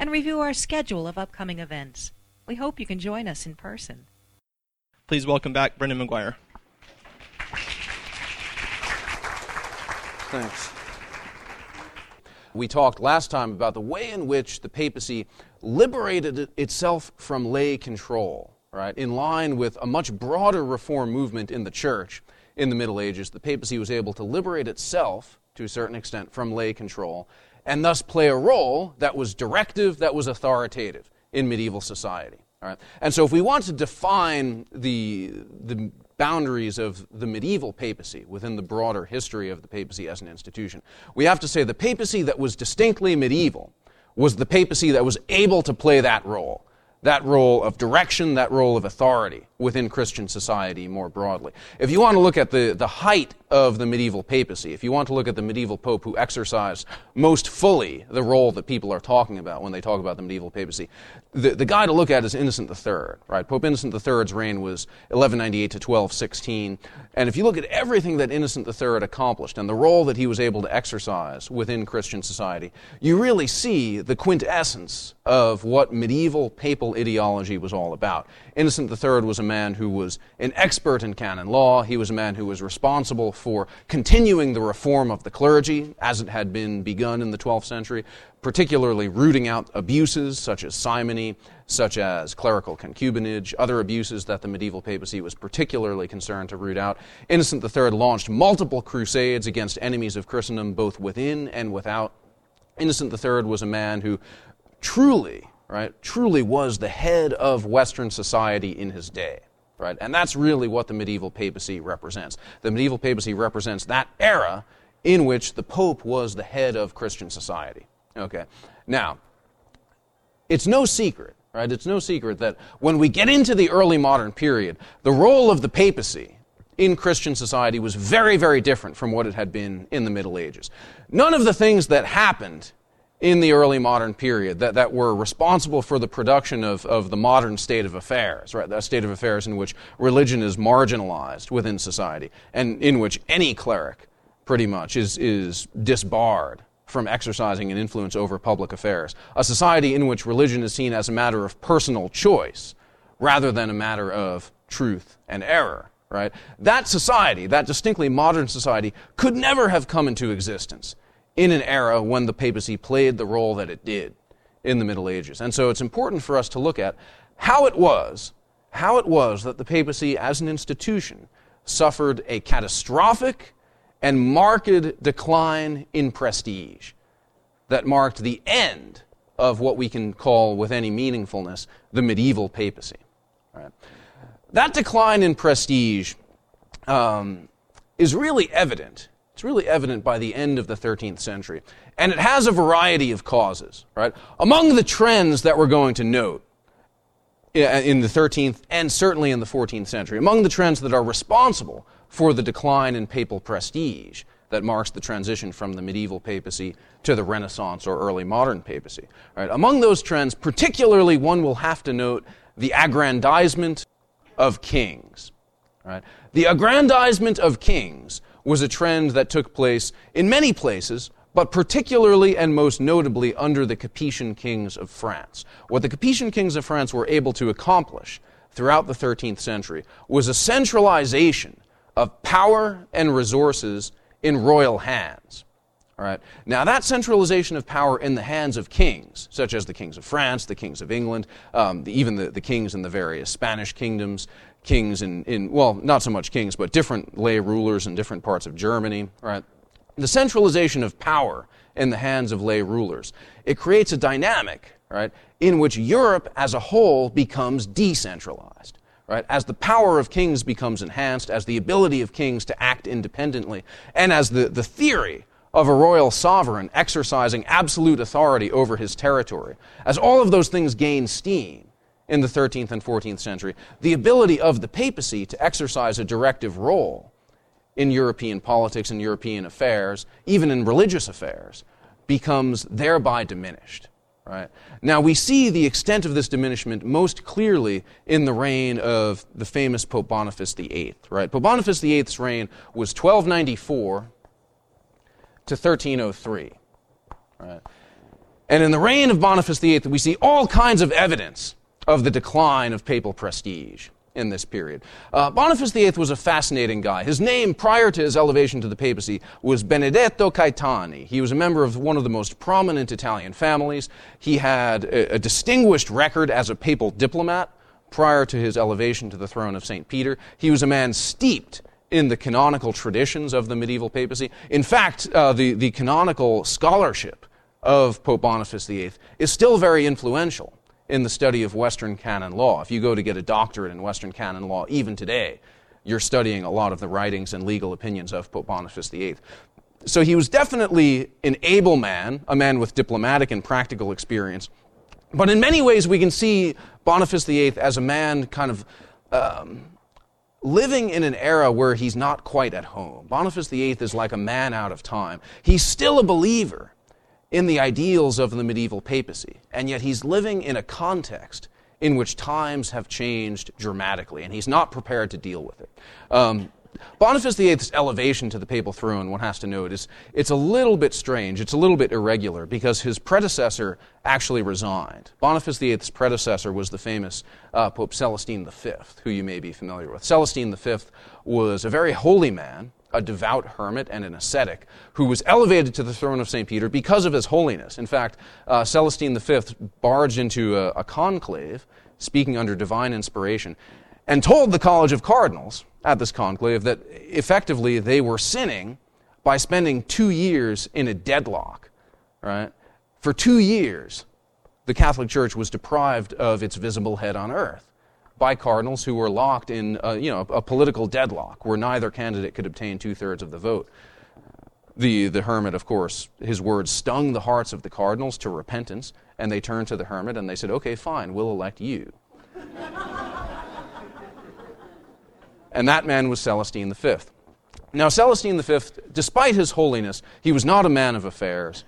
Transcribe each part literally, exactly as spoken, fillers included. and review our schedule of upcoming events. We hope you can join us in person. Please welcome back Brendan Maguire. Thanks. We talked last time about the way in which the papacy liberated itself from lay control, right? In line with a much broader reform movement in the church in the Middle Ages, the papacy was able to liberate itself, to a certain extent, from lay control, and thus play a role that was directive, that was authoritative in medieval society. All right. And so if we want to define the, the boundaries of the medieval papacy within the broader history of the papacy as an institution, we have to say the papacy that was distinctly medieval was the papacy that was able to play that role, that role of direction, that role of authority within Christian society more broadly. If you want to look at the, the height of the medieval papacy, if you want to look at the medieval pope who exercised most fully the role that people are talking about when they talk about the medieval papacy, the, the guy to look at is Innocent the Third, right? Pope Innocent the Third's reign was eleven ninety-eight to twelve sixteen, and if you look at everything that Innocent the Third accomplished and the role that he was able to exercise within Christian society, you really see the quintessence of what medieval papal ideology was all about. Innocent the Third was a man who was an expert in canon law. He was a man who was responsible for continuing the reform of the clergy as it had been begun in the twelfth century, particularly rooting out abuses such as simony, such as clerical concubinage, other abuses that the medieval papacy was particularly concerned to root out. Innocent the Third launched multiple crusades against enemies of Christendom, both within and without. Innocent the Third was a man who truly Right, truly was the head of Western society in his day, right? And that's really what the medieval papacy represents. The medieval papacy represents that era in which the Pope was the head of Christian society, okay? Now, it's no secret, right? It's no secret that when we get into the early modern period, the role of the papacy in Christian society was very, very different from what it had been in the Middle Ages. None of the things that happened in the early modern period that, that were responsible for the production of, of the modern state of affairs, right? That state of affairs in which religion is marginalized within society and in which any cleric pretty much is, is disbarred from exercising an influence over public affairs. A society in which religion is seen as a matter of personal choice rather than a matter of truth and error, right? That society, that distinctly modern society, could never have come into existence in an era when the papacy played the role that it did in the Middle Ages. And so it's important for us to look at how it was, how it was that the papacy as an institution suffered a catastrophic and marked decline in prestige that marked the end of what we can call, with any meaningfulness, the medieval papacy. All right. That decline in prestige um, is really evident It's really evident by the end of the thirteenth century, and it has a variety of causes, right? Among the trends that we're going to note in the thirteenth and certainly in the fourteenth century, among the trends that are responsible for the decline in papal prestige that marks the transition from the medieval papacy to the Renaissance or early modern papacy, right? Among those trends, particularly one will have to note the aggrandizement of kings, right? The aggrandizement of kings was a trend that took place in many places, but particularly and most notably under the Capetian kings of France. What the Capetian kings of France were able to accomplish throughout the thirteenth century was a centralization of power and resources in royal hands. All right. Now, that centralization of power in the hands of kings, such as the kings of France, the kings of England, um, the, even the, the kings in the various Spanish kingdoms, kings in, in, well, not so much kings, but different lay rulers in different parts of Germany, right? The centralization of power in the hands of lay rulers, it creates a dynamic, right, in which Europe as a whole becomes decentralized. Right? As the power of kings becomes enhanced, as the ability of kings to act independently, and as the, the theory of a royal sovereign exercising absolute authority over his territory. As all of those things gained steam in the thirteenth and fourteenth century, the ability of the papacy to exercise a directive role in European politics and European affairs, even in religious affairs, becomes thereby diminished. Right? Now, we see the extent of this diminishment most clearly in the reign of the famous Pope Boniface the eighth. Right? Pope Boniface the eighth's reign was twelve ninety-four to thirteen oh three. Right? And in the reign of Boniface the eighth, we see all kinds of evidence of the decline of papal prestige in this period. Uh, Boniface the eighth was a fascinating guy. His name, prior to his elevation to the papacy, was Benedetto Caetani. He was a member of one of the most prominent Italian families. He had a, a distinguished record as a papal diplomat prior to his elevation to the throne of Saint Peter. He was a man steeped in the canonical traditions of the medieval papacy. In fact, uh, the, the canonical scholarship of Pope Boniface the eighth is still very influential in the study of Western canon law. If you go to get a doctorate in Western canon law, even today, you're studying a lot of the writings and legal opinions of Pope Boniface the eighth. So he was definitely an able man, a man with diplomatic and practical experience. But in many ways, we can see Boniface the eighth as a man kind of um, living in an era where he's not quite at home. Boniface the eighth is like a man out of time. He's still a believer in the ideals of the medieval papacy, and yet he's living in a context in which times have changed dramatically, and he's not prepared to deal with it. Um, Boniface the eighth's elevation to the papal throne, one has to note, is it's a little bit strange, it's a little bit irregular, because his predecessor actually resigned. Boniface the eighth's predecessor was the famous uh, Pope Celestine the fifth, who you may be familiar with. Celestine the fifth was a very holy man, a devout hermit and an ascetic, who was elevated to the throne of Saint Peter because of his holiness. In fact, uh, Celestine the fifth barged into a, a conclave, speaking under divine inspiration, and told the College of Cardinals at this conclave that effectively they were sinning by spending two years in a deadlock. Right? For two years, the Catholic Church was deprived of its visible head on earth by cardinals who were locked in uh, you know, a political deadlock where neither candidate could obtain two-thirds of the vote. The, the hermit, of course, his words stung the hearts of the cardinals to repentance, and they turned to the hermit and they said, "Okay, fine, we'll elect you." And that man was Celestine the fifth. Now, Celestine the fifth, despite his holiness, he was not a man of affairs.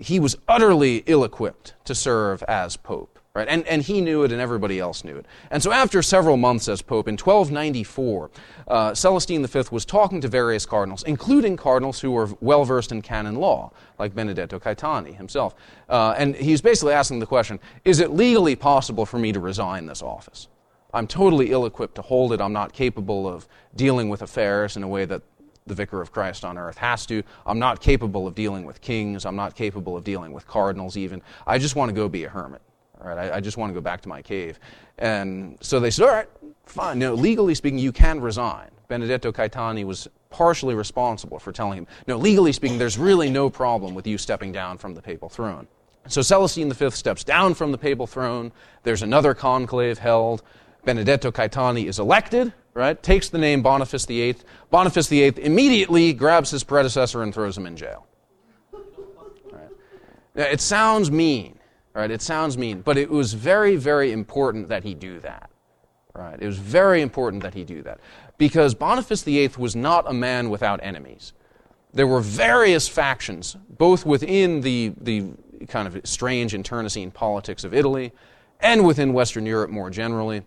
He was utterly ill-equipped to serve as pope. Right? And, and he knew it and everybody else knew it. And so after several months as pope, in twelve ninety-four, uh, Celestine the fifth was talking to various cardinals, including cardinals who were well-versed in canon law, like Benedetto Caetani himself. Uh, and he's basically asking the question, is it legally possible for me to resign this office? I'm totally ill-equipped to hold it. I'm not capable of dealing with affairs in a way that the vicar of Christ on earth has to. I'm not capable of dealing with kings. I'm not capable of dealing with cardinals even. I just want to go be a hermit. Right, I, I just want to go back to my cave. And so they said, all right, fine. No, legally speaking, you can resign. Benedetto Caetani was partially responsible for telling him, no, legally speaking, there's really no problem with you stepping down from the papal throne. So Celestine the fifth steps down from the papal throne. There's another conclave held. Benedetto Caetani is elected, right? Takes the name Boniface the eighth. Boniface the eighth immediately grabs his predecessor and throws him in jail. Right? Now, it sounds mean. Right, it sounds mean, but it was very, very important that he do that. Right, it was very important that he do that because Boniface the eighth was not a man without enemies. There were various factions, both within the the kind of strange internecine politics of Italy and within Western Europe more generally,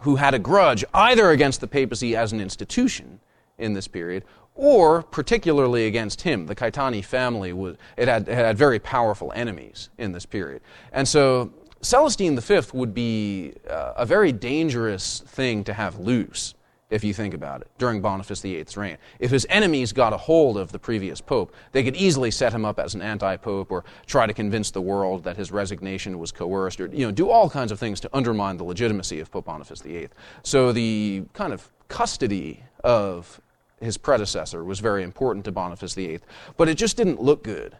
who had a grudge either against the papacy as an institution in this period, or particularly against him. The Caetani family, was, it had, it had very powerful enemies in this period. And so Celestine the fifth would be uh, a very dangerous thing to have loose, if you think about it, during Boniface the eighth's reign. If his enemies got a hold of the previous pope, they could easily set him up as an anti-pope or try to convince the world that his resignation was coerced or you know, do all kinds of things to undermine the legitimacy of Pope Boniface the eighth. So the kind of custody of his predecessor was very important to Boniface the eighth, but it just didn't look good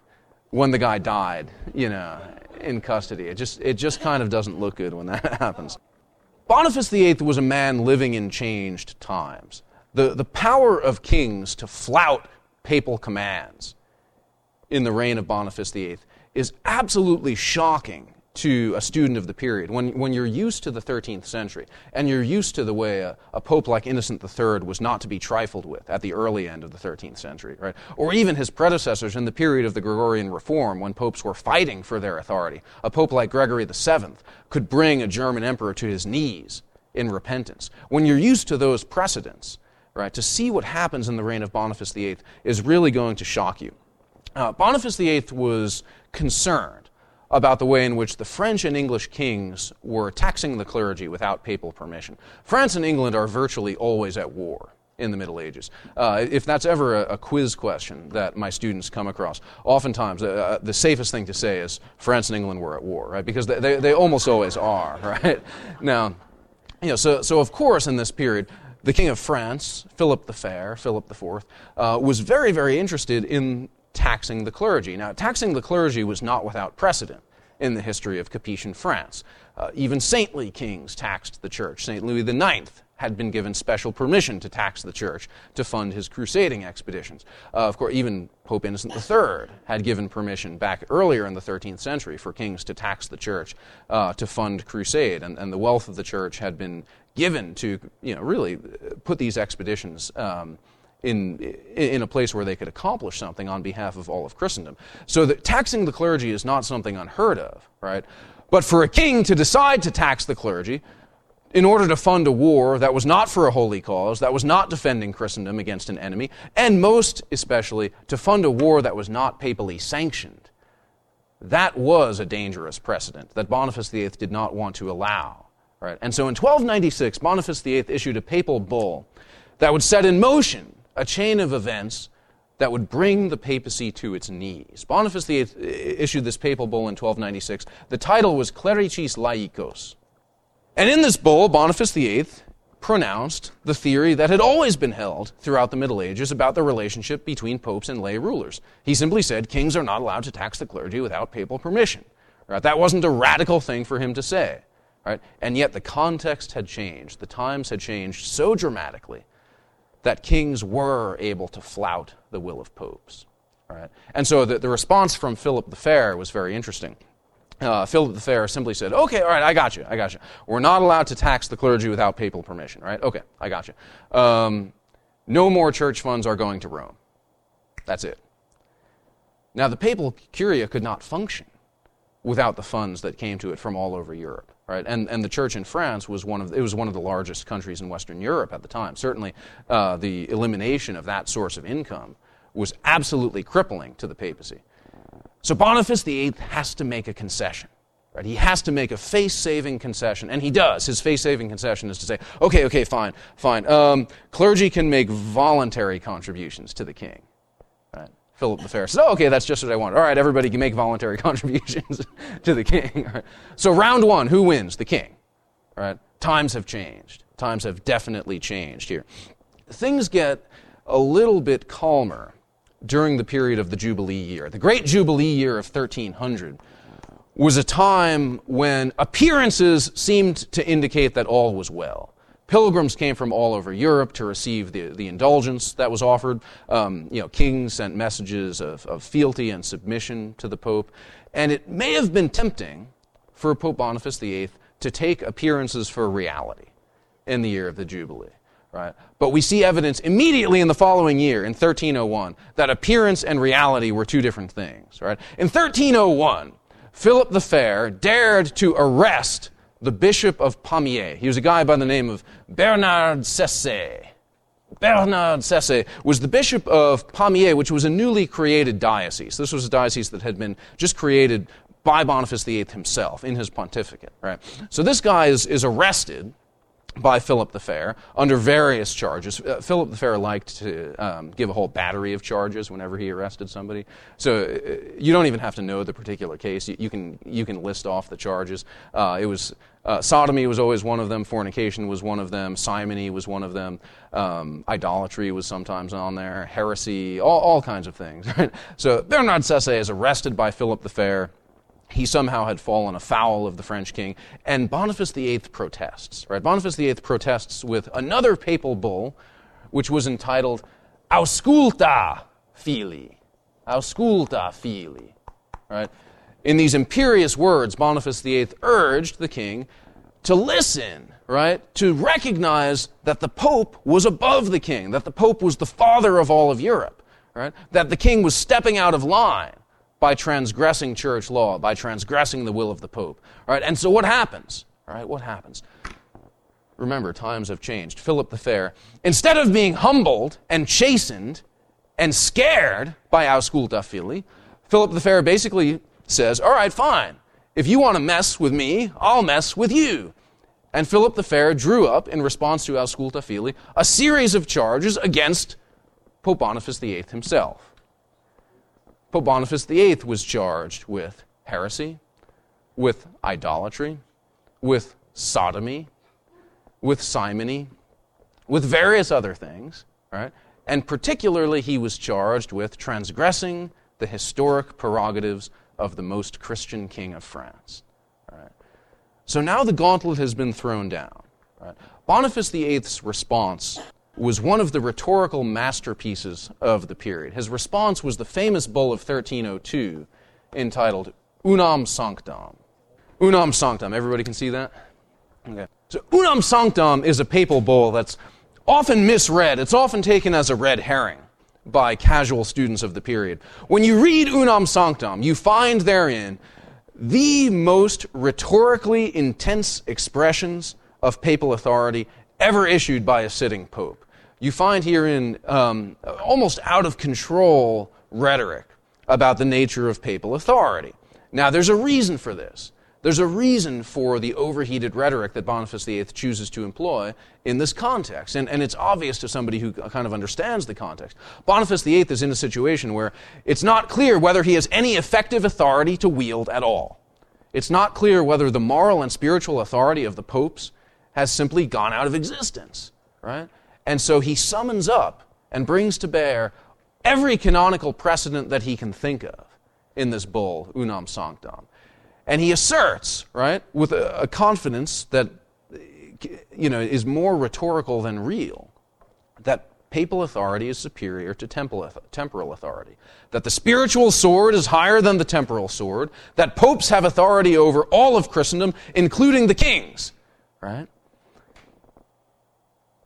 when the guy died, you know, in custody. It just it just kind of doesn't look good when that happens. Boniface the eighth was a man living in changed times. The, the power of kings to flout papal commands in the reign of Boniface the eighth is absolutely shocking to a student of the period. When when you're used to the thirteenth century, and you're used to the way a, a pope like Innocent the third was not to be trifled with at the early end of the thirteenth century, right? Or even his predecessors in the period of the Gregorian Reform, when popes were fighting for their authority. A pope like Gregory the seventh could bring a German emperor to his knees in repentance. When you're used to those precedents, right, to see what happens in the reign of Boniface the eighth is really going to shock you. Uh, Boniface the eighth was concerned about the way in which the French and English kings were taxing the clergy without papal permission. France and England are virtually always at war in the Middle Ages. Uh, if that's ever a, a quiz question that my students come across, oftentimes uh, the safest thing to say is France and England were at war, right? Because they, they, they almost always are, right? Now, you know, so, so of course in this period, the King of France, Philip the Fair, Philip the fourth, uh, was very, very interested in taxing the clergy. Now, taxing the clergy was not without precedent in the history of Capetian France. Uh, even saintly kings taxed the church. Saint Louis the ninth had been given special permission to tax the church to fund his crusading expeditions. Uh, of course, even Pope Innocent the third had given permission back earlier in the thirteenth century for kings to tax the church uh, to fund crusade, and, and the wealth of the church had been given to, you know, really put these expeditions um, in in a place where they could accomplish something on behalf of all of Christendom. So that taxing the clergy is not something unheard of, right? But for a king to decide to tax the clergy in order to fund a war that was not for a holy cause, that was not defending Christendom against an enemy, and most especially to fund a war that was not papally sanctioned, that was a dangerous precedent that Boniface the eighth did not want to allow, right? And so in twelve ninety-six, Boniface the eighth issued a papal bull that would set in motion a chain of events that would bring the papacy to its knees. Boniface the eighth issued this papal bull in twelve ninety-six. The title was Clericis Laicos. And in this bull, Boniface the eighth pronounced the theory that had always been held throughout the Middle Ages about the relationship between popes and lay rulers. He simply said kings are not allowed to tax the clergy without papal permission. Right? That wasn't a radical thing for him to say. Right? And yet the context had changed. The times had changed so dramatically that kings were able to flout the will of popes. All right? And so the, the response from Philip the Fair was very interesting. Uh, Philip the Fair simply said, okay, all right, I got you, I got you. We're not allowed to tax the clergy without papal permission, right? Okay, I got you. Um, no more church funds are going to Rome. That's it. Now, the papal curia could not function without the funds that came to it from all over Europe. Right? And and the church in France was one of the, it was one of the largest countries in Western Europe at the time. Certainly, uh, the elimination of that source of income was absolutely crippling to the papacy. So Boniface the eighth has to make a concession. Right? He has to make a face-saving concession, and he does. His face-saving concession is to say, okay, okay, fine, fine. Um, clergy can make voluntary contributions to the king. Right? Philip the Fair says, oh, okay, that's just what I want. All right, everybody can make voluntary contributions to the king. Right. So round one, who wins? The king. All right. Times have changed. Times have definitely changed here. Things get a little bit calmer during the period of the Jubilee year. The Great Jubilee year of thirteen hundred was a time when appearances seemed to indicate that all was well. Pilgrims came from all over Europe to receive the, the indulgence that was offered. Um, you know, kings sent messages of, of fealty and submission to the Pope. And it may have been tempting for Pope Boniface the eighth to take appearances for reality in the year of the Jubilee. Right? But we see evidence immediately in the following year, in thirteen oh one, that appearance and reality were two different things. Right? In thirteen oh one, Philip the Fair dared to arrest the Bishop of Pamiers. He was a guy by the name of Bernard Saisset. Bernard Saisset was the Bishop of Pamiers, which was a newly created diocese. This was a diocese that had been just created by Boniface the eighth himself in his pontificate. Right? So this guy is, is arrested by Philip the Fair under various charges. Uh, Philip the Fair liked to um, give a whole battery of charges whenever he arrested somebody. So uh, you don't even have to know the particular case. You, you can you can list off the charges. Uh, it was uh, sodomy was always one of them. Fornication was one of them. Simony was one of them. Um, idolatry was sometimes on there. Heresy, all, all kinds of things. Right? So Bernard Saisset is arrested by Philip the Fair. He somehow had fallen afoul of the French king, and Boniface the eighth protests. Right? Boniface the eighth protests with another papal bull, which was entitled Ausculta fili. Ausculta fili. Right? In these imperious words, Boniface the eighth urged the king to listen, right? To recognize that the Pope was above the king, that the Pope was the father of all of Europe, right? That the king was stepping out of line by transgressing church law, by transgressing the will of the Pope, right? And so what happens, right? What happens? Remember, times have changed. Philip the Fair, instead of being humbled and chastened and scared by Ausculta fili, Philip the Fair basically says, all right, fine. If you want to mess with me, I'll mess with you. And Philip the Fair drew up, in response to Ausculta fili, a series of charges against Pope Boniface the eighth himself. Pope Boniface the eighth was charged with heresy, with idolatry, with sodomy, with simony, with various other things, right? And particularly he was charged with transgressing the historic prerogatives of the most Christian king of France. All right. So now the gauntlet has been thrown down. Right. Boniface the eighth's response was one of the rhetorical masterpieces of the period. His response was the famous bull of thirteen oh two entitled Unam Sanctam. Unam Sanctam, everybody can see that? Okay. So Unam Sanctam is a papal bull that's often misread. It's often taken as a red herring by casual students of the period. When you read Unam Sanctam, you find therein the most rhetorically intense expressions of papal authority ever issued by a sitting pope. You find herein um, almost out-of-control rhetoric about the nature of papal authority. Now, there's a reason for this. There's a reason for the overheated rhetoric that Boniface the eighth chooses to employ in this context, and, and it's obvious to somebody who kind of understands the context. Boniface the eighth is in a situation where it's not clear whether he has any effective authority to wield at all. It's not clear whether the moral and spiritual authority of the popes has simply gone out of existence, right? And so he summons up and brings to bear every canonical precedent that he can think of in this bull, Unam Sanctam. And he asserts, right, with a, a confidence that, you know, is more rhetorical than real, that papal authority is superior to temporal, temporal authority, that the spiritual sword is higher than the temporal sword, that popes have authority over all of Christendom, including the kings, right?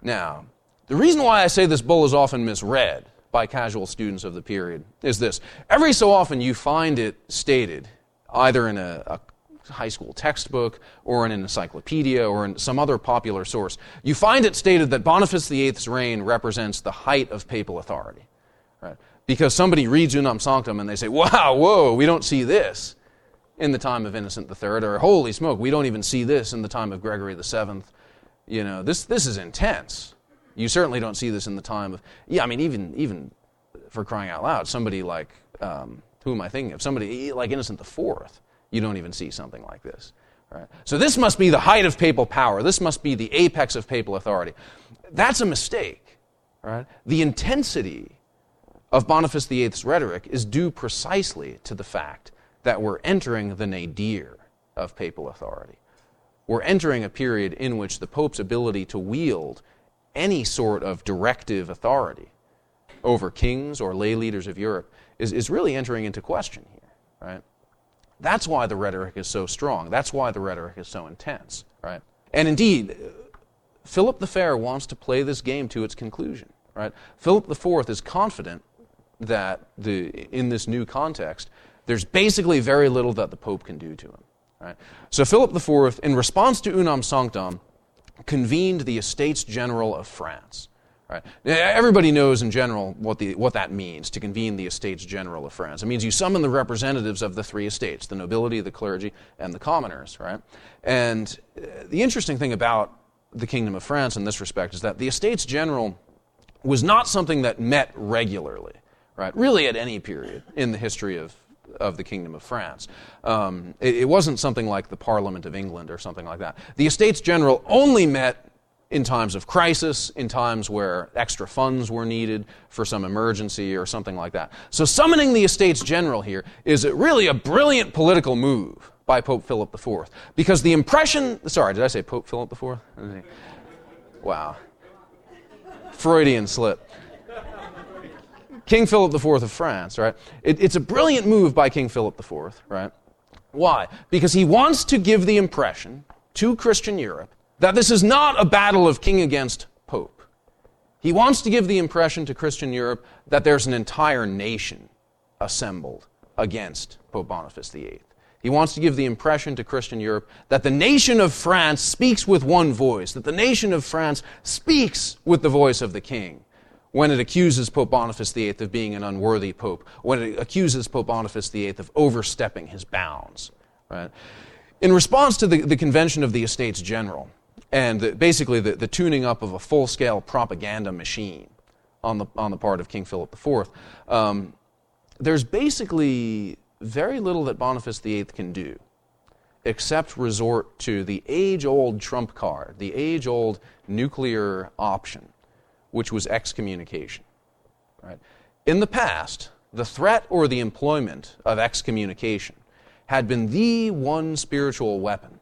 Now, the reason why I say this bull is often misread by casual students of the period is this. Every so often you find it stated either in a, a high school textbook or in an encyclopedia or in some other popular source, you find it stated that Boniface the eighth's reign represents the height of papal authority. Right? Because somebody reads Unam Sanctam and they say, wow, whoa, we don't see this in the time of Innocent the third, or holy smoke, we don't even see this in the time of Gregory the seventh. You know, this this is intense. You certainly don't see this in the time of, yeah, I mean, even, even for crying out loud, somebody like... Um, Who am I thinking of? Somebody like Innocent the fourth. You don't even see something like this. Right? So this must be the height of papal power. This must be the apex of papal authority. That's a mistake. Right? The intensity of Boniface the eighth's rhetoric is due precisely to the fact that we're entering the nadir of papal authority. We're entering a period in which the Pope's ability to wield any sort of directive authority over kings or lay leaders of Europe is, is really entering into question here, right? That's why the rhetoric is so strong. That's why the rhetoric is so intense, right? And indeed, Philip the Fair wants to play this game to its conclusion, right? Philip the fourth is confident that the in this new context, there's basically very little that the Pope can do to him, right? So Philip the fourth, in response to Unam Sanctam, convened the Estates General of France. Right. Everybody knows in general what the what that means, to convene the Estates General of France. It means you summon the representatives of the three estates, the nobility, the clergy, and the commoners. Right? And the interesting thing about the Kingdom of France in this respect is that the Estates General was not something that met regularly, right? Really at any period in the history of, of the Kingdom of France. Um, it, it wasn't something like the Parliament of England or something like that. The Estates General only met in times of crisis, in times where extra funds were needed for some emergency or something like that. So summoning the Estates General here is really a brilliant political move by Pope Philip the fourth. Because the impression... Sorry, did I say Pope Philip the fourth? Wow. Freudian slip. King Philip the Fourth of France, right? It, it's a brilliant move by King Philip the Fourth, right? Why? Because he wants to give the impression to Christian Europe that this is not a battle of king against pope. He wants to give the impression to Christian Europe that there's an entire nation assembled against Pope Boniface the Eighth. He wants to give the impression to Christian Europe that the nation of France speaks with one voice, that the nation of France speaks with the voice of the king when it accuses Pope Boniface the Eighth of being an unworthy pope, when it accuses Pope Boniface the Eighth of overstepping his bounds. Right? In response to the, the convention of the Estates General and the, basically the, the tuning up of a full-scale propaganda machine on the, on the part of King Philip the Fourth, um, there's basically very little that Boniface the Eighth can do except resort to the age-old trump card, the age-old nuclear option, which was excommunication. Right? In the past, the threat or the employment of excommunication had been the one spiritual weapon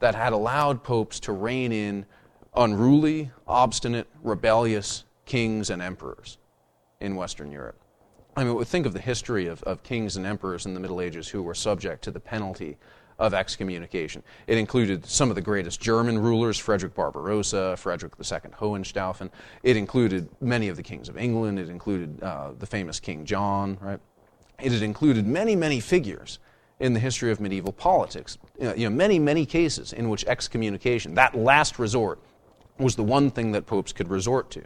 that had allowed popes to rein in unruly, obstinate, rebellious kings and emperors in Western Europe. I mean, think of the history of, of kings and emperors in the Middle Ages who were subject to the penalty of excommunication. It included some of the greatest German rulers, Frederick Barbarossa, Frederick the Second Hohenstaufen. It included many of the kings of England. It included uh, the famous King John, right? It had included many, many figures in the history of medieval politics. You know, you know, many, many cases in which excommunication, that last resort, was the one thing that popes could resort to.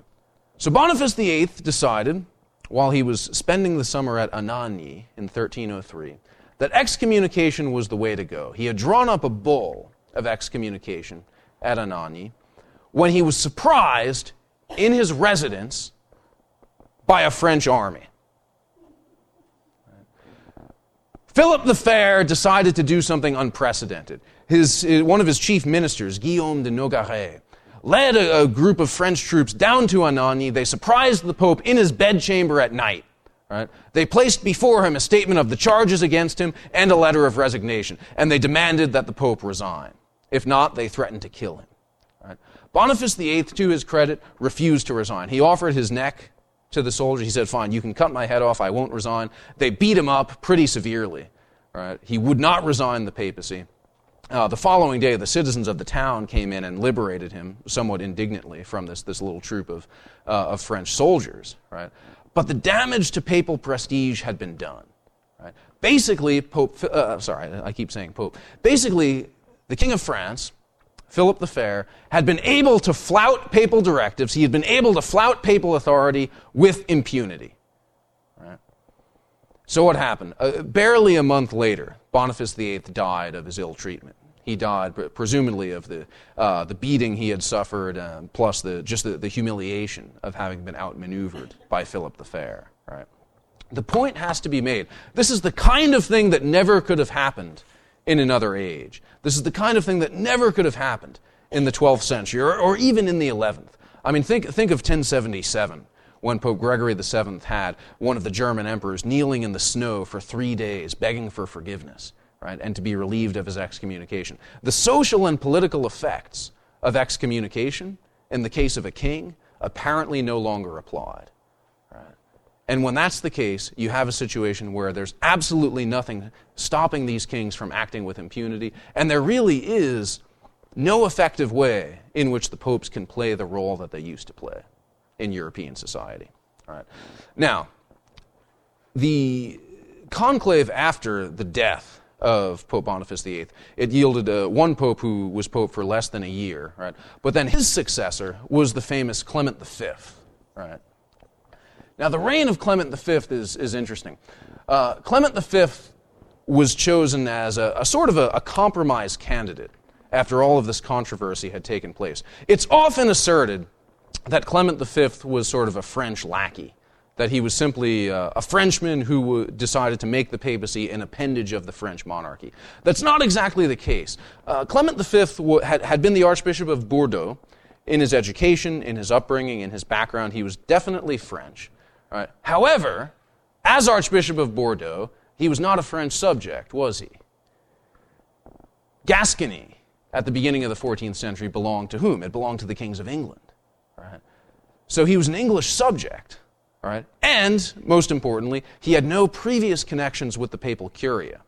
So Boniface the Eighth decided, while he was spending the summer at Anagni in thirteen oh three, that excommunication was the way to go. He had drawn up a bull of excommunication at Anagni when he was surprised in his residence by a French army. Philip the Fair decided to do something unprecedented. His, one of his chief ministers, Guillaume de Nogaret, led a, a group of French troops down to Anagni. They surprised the Pope in his bedchamber at night. Right? They placed before him a statement of the charges against him and a letter of resignation, and they demanded that the Pope resign. If not, they threatened to kill him. Right? Boniface the Eighth, to his credit, refused to resign. He offered his neck to the soldier. He said, "Fine, you can cut my head off, I won't resign." They beat him up pretty severely. Right? He would not resign the papacy. Uh, the following day, the citizens of the town came in and liberated him somewhat indignantly from this, this little troop of, uh, of French soldiers. Right? But the damage to papal prestige had been done. Right? Basically, Pope... Uh, sorry, I keep saying Pope. Basically, the King of France, Philip the Fair, had been able to flout papal directives. He had been able to flout papal authority with impunity. Right? So what happened? Uh, barely a month later, Boniface the Eighth died of his ill treatment. He died presumably of the uh, the beating he had suffered, uh, plus the just the, the humiliation of having been outmaneuvered by Philip the Fair. Right? The point has to be made. This is the kind of thing that never could have happened in another age. This is the kind of thing that never could have happened in the twelfth century, or, or even in the eleventh. I mean, think think of ten seventy-seven, when Pope Gregory the Seventh had one of the German emperors kneeling in the snow for three days, begging for forgiveness. Right, and to be relieved of his excommunication. The social and political effects of excommunication, in the case of a king, apparently no longer applied. Right? And when that's the case, you have a situation where there's absolutely nothing stopping these kings from acting with impunity, and there really is no effective way in which the popes can play the role that they used to play in European society. Right? Now, the conclave after the death of Pope Boniface the Eighth. It yielded uh, one pope who was pope for less than a year, right? But then his successor was the famous Clement the Fifth, right? Now, the reign of Clement the Fifth is, is interesting. Uh, Clement the Fifth was chosen as a, a sort of a, a compromise candidate after all of this controversy had taken place. It's often asserted that Clement the Fifth was sort of a French lackey, that he was simply uh, a Frenchman who w- decided to make the papacy an appendage of the French monarchy. That's not exactly the case. Uh, Clement the Fifth w- had, had been the Archbishop of Bordeaux. In his education, in his upbringing, in his background, he was definitely French. Right? However, as Archbishop of Bordeaux, he was not a French subject, was he? Gascony, at the beginning of the fourteenth century, belonged to whom? It belonged to the kings of England. Right? So he was an English subject. All right? And, most importantly, he had no previous connections with the papal curia.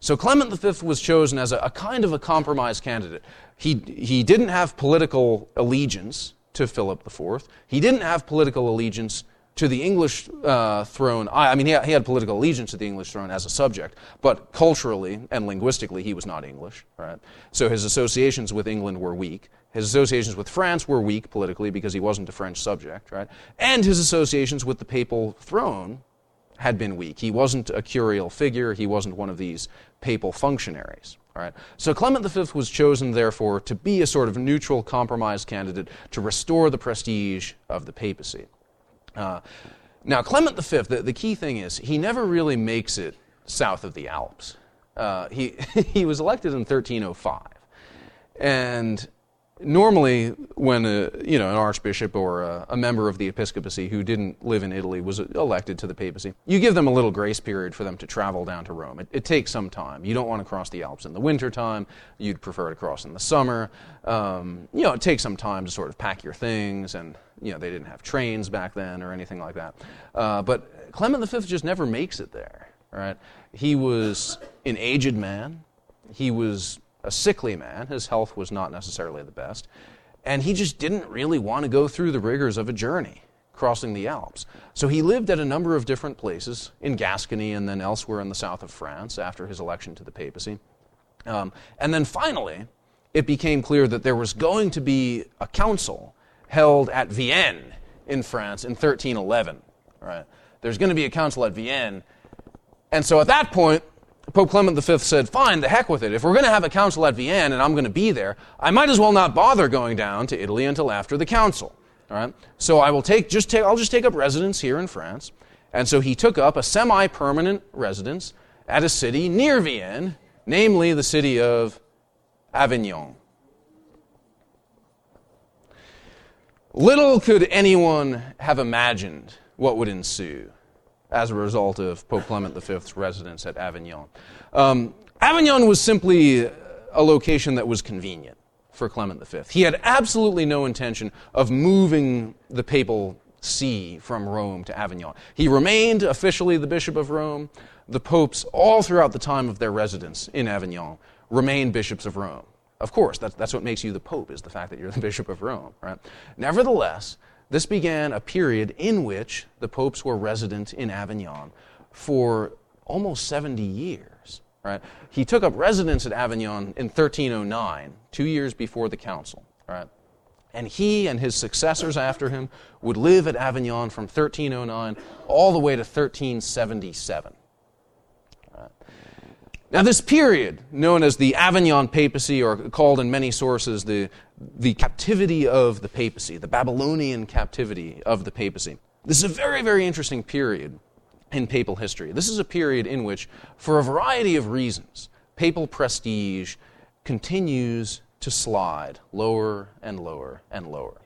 So Clement the Fifth was chosen as a, a kind of a compromise candidate. He, he didn't have political allegiance to Philip the Fourth. He didn't have political allegiance to the English uh, throne. I, I mean, he, he had political allegiance to the English throne as a subject, but culturally and linguistically, he was not English. Right? So his associations with England were weak. His associations with France were weak politically because he wasn't a French subject. Right? And his associations with the papal throne had been weak. He wasn't a curial figure. He wasn't one of these papal functionaries. All right? So Clement the Fifth was chosen, therefore, to be a sort of neutral compromise candidate to restore the prestige of the papacy. Uh, now, Clement the Fifth, the, the key thing is, he never really makes it south of the Alps. Uh, he he was elected in thirteen oh five. And normally, when a, you know an archbishop or a, a member of the episcopacy who didn't live in Italy was elected to the papacy, you give them a little grace period for them to travel down to Rome. It, it takes some time. You don't want to cross the Alps in the wintertime. You'd prefer to cross in the summer. Um, you know, it takes some time to sort of pack your things, and you know they didn't have trains back then or anything like that. Uh, but Clement the Fifth just never makes it there. Right? He was an aged man. He was a sickly man. His health was not necessarily the best. And he just didn't really want to go through the rigors of a journey, crossing the Alps. So he lived at a number of different places, in Gascony and then elsewhere in the south of France after his election to the papacy. Um, and then finally, it became clear that there was going to be a council held at Vienne in France in thirteen eleven. Right? There's going to be a council at Vienne. And so at that point, Pope Clement the Fifth said, fine, the heck with it. If we're going to have a council at Vienne and I'm going to be there, I might as well not bother going down to Italy until after the council. All right? So I will take, just take, I'll just take up residence here in France. And so he took up a semi-permanent residence at a city near Vienne, namely the city of Avignon. Little could anyone have imagined what would ensue as a result of Pope Clement the Fifth's residence at Avignon. Um, Avignon was simply a location that was convenient for Clement the Fifth. He had absolutely no intention of moving the papal see from Rome to Avignon. He remained officially the Bishop of Rome. The popes, all throughout the time of their residence in Avignon, remained bishops of Rome. Of course, that, that's what makes you the pope, is the fact that you're the Bishop of Rome. Right? Nevertheless, this began a period in which the popes were resident in Avignon for almost seventy years. Right? He took up residence at Avignon in thirteen oh nine, two years before the council. Right? And he and his successors after him would live at Avignon from thirteen oh nine all the way to thirteen seventy-seven. Right? Now this period, known as the Avignon Papacy, or called in many sources the the captivity of the papacy, the Babylonian captivity of the papacy. This is a very, very interesting period in papal history. This is a period in which, for a variety of reasons, papal prestige continues to slide lower and lower and lower.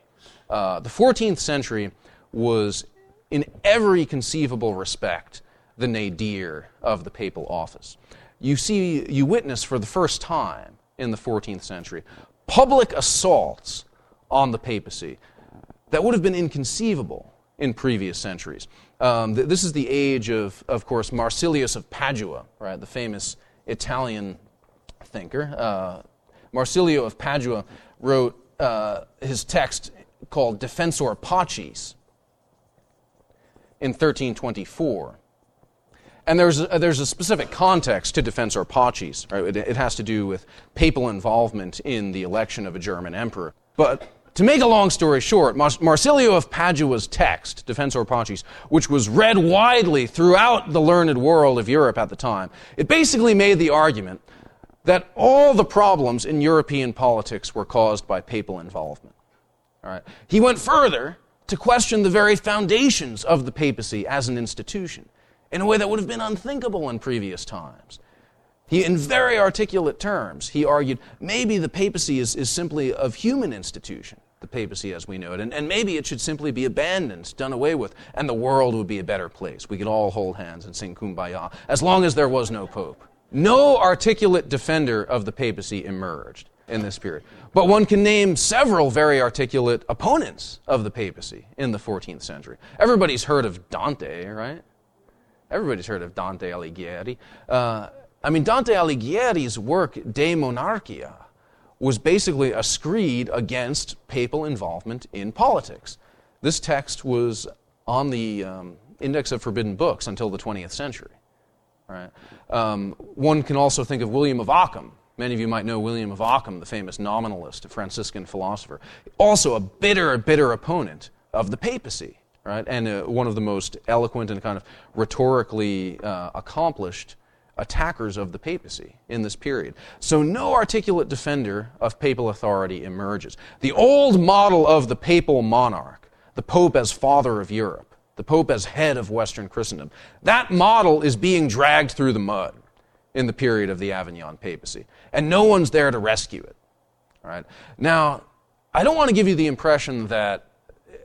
Uh, the fourteenth century was, in every conceivable respect, the nadir of the papal office. You see, you witness for the first time in the fourteenth century public assaults on the papacy that would have been inconceivable in previous centuries. Um, th- this is the age of, of course, Marsilius of Padua, right? The famous Italian thinker. Uh, Marsilio of Padua wrote uh, his text called Defensor Pacis in thirteen twenty-four. And there's a, there's a specific context to Defensor Pacis. Right? It, it has to do with papal involvement in the election of a German emperor. But to make a long story short, Mars- Marsilio of Padua's text, Defensor Pacis, which was read widely throughout the learned world of Europe at the time, it basically made the argument that all the problems in European politics were caused by papal involvement. All right? He went further to question the very foundations of the papacy as an institution, in a way that would have been unthinkable in previous times. He, in very articulate terms, he argued, maybe the papacy is, is simply of human institution, the papacy as we know it, and, and maybe it should simply be abandoned, done away with, and the world would be a better place. We could all hold hands and sing Kumbaya, as long as there was no pope. No articulate defender of the papacy emerged. in this period. But one can name several very articulate opponents of the papacy in the fourteenth century. Everybody's heard of Dante, right? Everybody's heard of Dante Alighieri. Uh, I mean, Dante Alighieri's work, De Monarchia, was basically a screed against papal involvement in politics. This text was on the um, Index of Forbidden Books until the twentieth century. Right? Um, one can also think of William of Ockham. Many of you might know William of Ockham, the famous nominalist, a Franciscan philosopher. Also a bitter, bitter opponent of the papacy, right? And uh, one of the most eloquent and kind of rhetorically uh, accomplished attackers of the papacy in this period. So no articulate defender of papal authority emerges. The old model of the papal monarch, the Pope as father of Europe, the Pope as head of Western Christendom, that model is being dragged through the mud in the period of the Avignon papacy. And no one's there to rescue it. All right. Now, I don't want to give you the impression that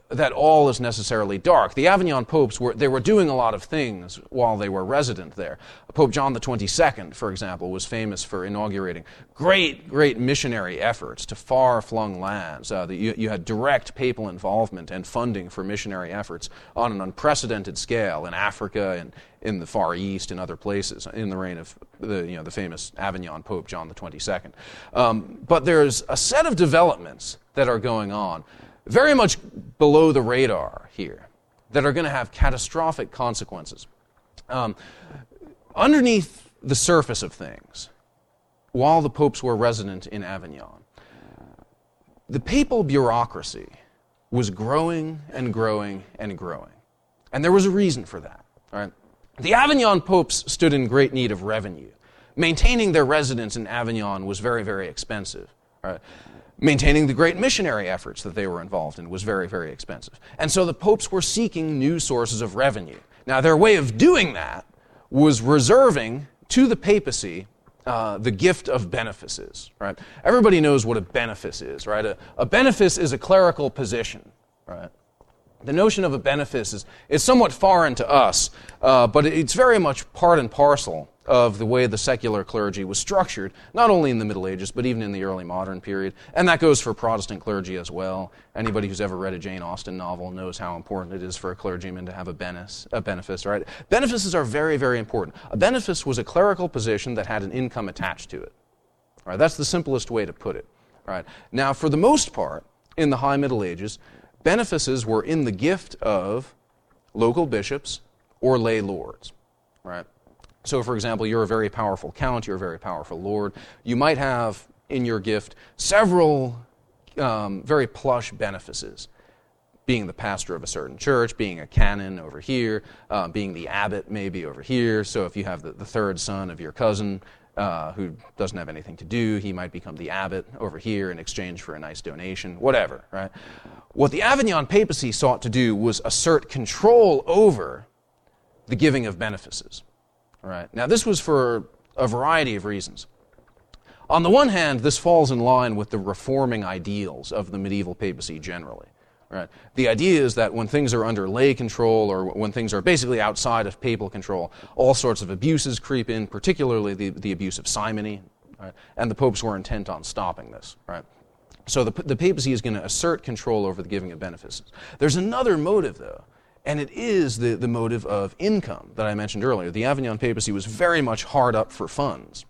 that all is necessarily dark. The Avignon popes, were they were doing a lot of things while they were resident there. Pope John the twenty-second, for example, was famous for inaugurating great, great missionary efforts to far-flung lands. Uh, the, you, you had direct papal involvement and funding for missionary efforts on an unprecedented scale in Africa and in the Far East and other places in the reign of the, you know, the famous Avignon Pope John the twenty-second. Um, but there's a set of developments that are going on very much below the radar here, that are going to have catastrophic consequences. Um, underneath the surface of things, while the popes were resident in Avignon, the papal bureaucracy was growing and growing and growing. And there was a reason for that. All right? The Avignon popes stood in great need of revenue. Maintaining their residence in Avignon was very, very expensive. All right? Maintaining the great missionary efforts that they were involved in was very, very expensive. And so the popes were seeking new sources of revenue. Now, their way of doing that was reserving to the papacy uh, the gift of benefices. Right? Everybody knows what a benefice is, right? A, a benefice is a clerical position, right? The notion of a benefice is, is somewhat foreign to us, uh, but it's very much part and parcel of the way the secular clergy was structured, not only in the Middle Ages, but even in the early modern period. And that goes for Protestant clergy as well. Anybody who's ever read a Jane Austen novel knows how important it is for a clergyman to have a benefice, a benefice, right? Benefices are very, very important. A benefice was a clerical position that had an income attached to it. All right, that's the simplest way to put it. All right. Now, for the most part, in the High Middle Ages, benefices were in the gift of local bishops or lay lords, right? So, for example, you're a very powerful count, you're a very powerful lord. You might have in your gift several um, very plush benefices, being the pastor of a certain church, being a canon over here, uh, being the abbot maybe over here. So if you have the, the third son of your cousin uh, who doesn't have anything to do, he might become the abbot over here in exchange for a nice donation, whatever, right? What the Avignon papacy sought to do was assert control over the giving of benefices. Right. Now, this was for a variety of reasons. On the one hand, this falls in line with the reforming ideals of the medieval papacy generally. Right? The idea is that when things are under lay control, or when things are basically outside of papal control, all sorts of abuses creep in, particularly the, the abuse of simony, right? And the popes were intent on stopping this. Right? So the, the papacy is going to assert control over the giving of benefices. There's another motive, though. And it is the, the motive of income that I mentioned earlier. The Avignon papacy was very much hard up for funds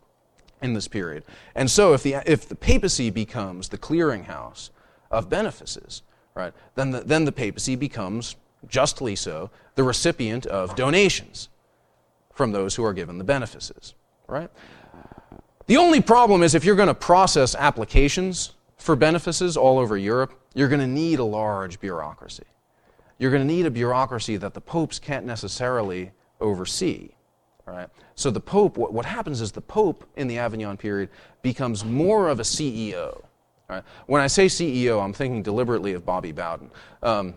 in this period. And so if the if the papacy becomes the clearinghouse of benefices, right, then the, then the papacy becomes, justly so, the recipient of donations from those who are given the benefices, right? The only problem is if you're going to process applications for benefices all over Europe, you're going to need a large bureaucracy. You're going to need a bureaucracy that the popes can't necessarily oversee, right? So the pope, what, what happens is the pope in the Avignon period becomes more of a C E O, right? When I say C E O, I'm thinking deliberately of Bobby Bowden. Um,